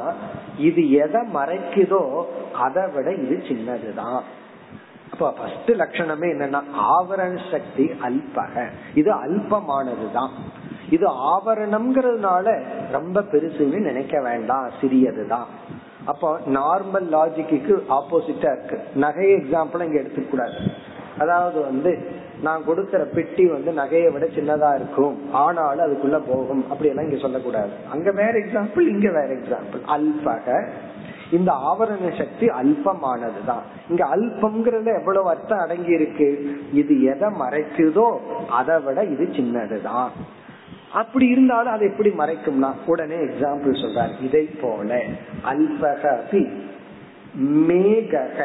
இது எதை மறைக்குதோ அதை விட இது சின்னதுதான். அப்ப ஃபர்ஸ்ட் லட்சணமே என்னன்னா ஆவரண சக்தி அல்பக, இது அல்பமானதுதான். இது ஆவரணம்ங்கிறதுனால ரொம்ப பெருசுன்னு நினைக்க வேண்டாம், சிறியதுதான். அப்போ நார்மல் லாஜிக்கு ஆப்போசிட்டா இருக்கு. நகையை எக்ஸாம்பிள் இங்க எடுத்துக்க கூடாது. அதாவது வந்து நான் கொடுக்கிற பெட்டி வந்து நகையை விட சின்னதா இருக்கும், ஆனாலும் அதுக்குள்ள போகும், அப்படி எல்லாம் இங்க சொல்லக்கூடாது. அங்க வேற எக்ஸாம்பிள், இங்க வேற எக்ஸாம்பிள். அல்பக, இந்த ஆவரண சக்தி அல்பமானதுதான். இங்க அல்பம்ங்கிறத எவ்வளவு அர்த்தம் அடங்கி இருக்கு, இது எதை மறைக்குதோ அதை விட இது சின்னதுதான். அப்படி இருந்தாலும் அது எப்படி மறைக்கும்னா உடனே எக்ஸாம்பிள் சொல்றாரு. இதை போல அல்பக அபி மேகக,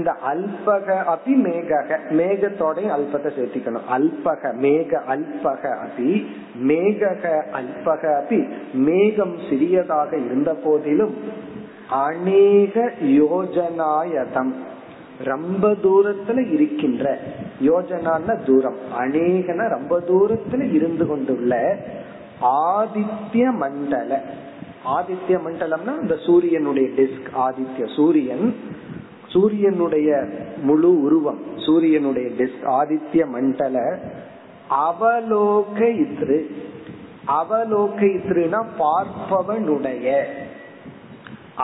இந்த அல்பக அபி மேகக, மேகத்தோடையும் அல்பத்தை சேர்த்திக்கணும். அல்பக மேக அல்பக அபி மேகக அல்பக அபி, மேகம் சிறியதாக இருந்த போதிலும் அநேக யோஜனாயதம், ரொம்ப தூரத்துல இருக்கின்ற, யோஜனான தூரம், அநேகன ரொம்ப தூரத்துல இருந்து கொண்டுள்ள ஆதித்ய மண்டல, ஆதித்ய மண்டலம்னா இந்த சூரியனுடைய டிஸ்க், ஆதித்ய சூரியன், சூரியனுடைய முழு உருவம், சூரியனுடைய டிஸ்க் ஆதித்ய மண்டல அவலோக இத்ரு, அவலோக இத்ருனா பார்ப்பவனுடைய,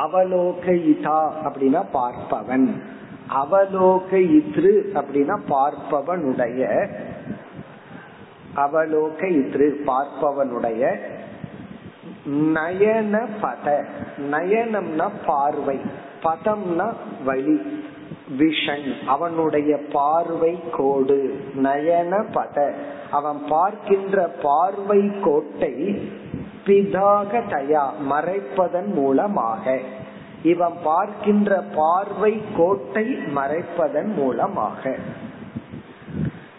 அவலோகிதா அப்படின்னா பார்ப்பவன், அவலோகித்ரு அப்படின்னா பார்ப்பவனுடைய, அவலோகித்ரு பார்ப்பவனுடைய நயன பத, நயனம்னா பார்வை, பதம்னா வழி, விஷன் அவனுடைய பார்வை கோடு, நயன பத அவன் பார்க்கின்ற பார்வை கோட்டை பிதாக தயா மறைப்பதன் மூலமாக, இவன் பார்க்கின்ற பார்வை கோட்டை மறைப்பதன் மூலமாக.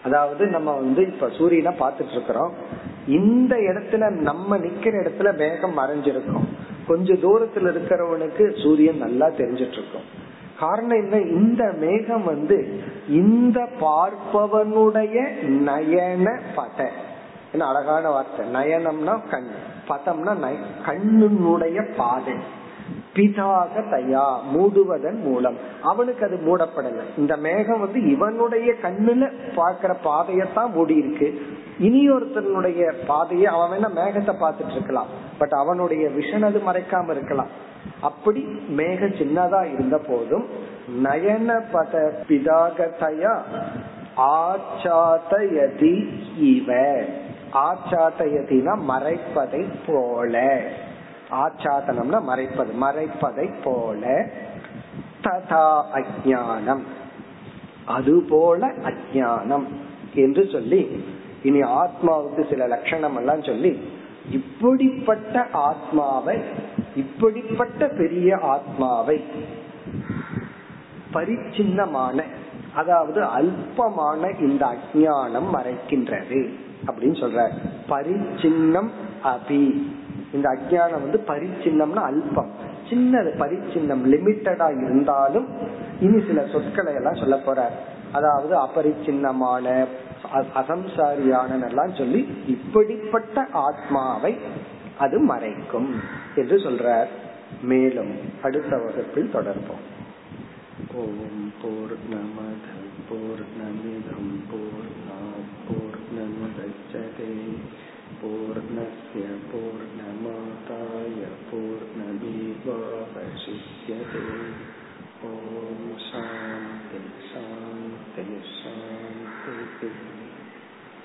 அதாவது நம்ம வந்து இப்ப சூரியனை பார்த்துட்டு இருக்கிறோம், இந்த இடத்துல நம்ம நிக்கிற இடத்துல மேகம் மறைஞ்சிருக்கும், கொஞ்ச தூரத்துல இருக்கிறவனுக்கு சூரியன் நல்லா தெரிஞ்சிட்டு இருக்கும். காரணம் என்ன, இந்த மேகம் வந்து இந்த பார்ப்பவனுடைய நயன பட, என்ன அழகான வார்த்தை, நயனம்னா கண், பதம்னா கண்ணுடைய பாதை, பிதாக தயா மூடுவதன் மூலம் அவனுக்கு அது மூடப்படல. இந்த மேகம் வந்து இவனுடைய கண்ணுல பாக்குற பாதையத்தான் மூடி இருக்கு. இனியொருத்தனுடைய பாதையை அவன் வேணா மேகத்தை பார்த்துட்டு இருக்கலாம், பட் அவனுடைய விஷன் அது மறைக்காம இருக்கலாம். அப்படி மேக சின்னதா இருந்த போதும் நயன பத பிதாக தயா ஆச்சாதயதி இவ, ஆச்சாதயதினா மறைப்பதை போல, ஆச்சாதனம்னா மறைப்பது, மறைப்பதை போல, ததா அஞ்ஞானம் அதுபோல அஞ்ஞானம் என்று சொல்லி இனி ஆத்மாவுக்கு சில லட்சணம் எல்லாம் சொல்லி, இப்படிப்பட்ட ஆத்மாவை, இப்படிப்பட்ட பெரிய ஆத்மாவை பரிச்சின்னமான, அதாவது அல்பமான இந்த அஞ்ஞானம் மறைக்கின்றது அப்படின்னு சொல்ற. பரிச்சின்னம் அபி, இந்த அஞ்ஞானம் வந்து பரிச்சின்னம்னா அல்பம், சின்னது, பரிச்சின்னம், லிமிட்டடா இருந்தாலும் இனி சில சொற்களை எல்லாம் சொல்ல போற. அதாவது அபரிச்சின்னமான, அசம்சாரியான எல்லாம் சொல்லி இப்படிப்பட்ட ஆத்மாவை அது மறைக்கும் என்று சொல்றார். மேலும் அடுத்த வகுப்பில் தொடர்போம். ஓம் பூர்ணமத் பூர்ணமிதம் பூர்ணாத் பூர்ணமுதச்யதே பூர்ணஸ்ய பூர்ணமாதாய பூர்ணமேவாவசிஷ்யதே. ஓம் சாந்தி.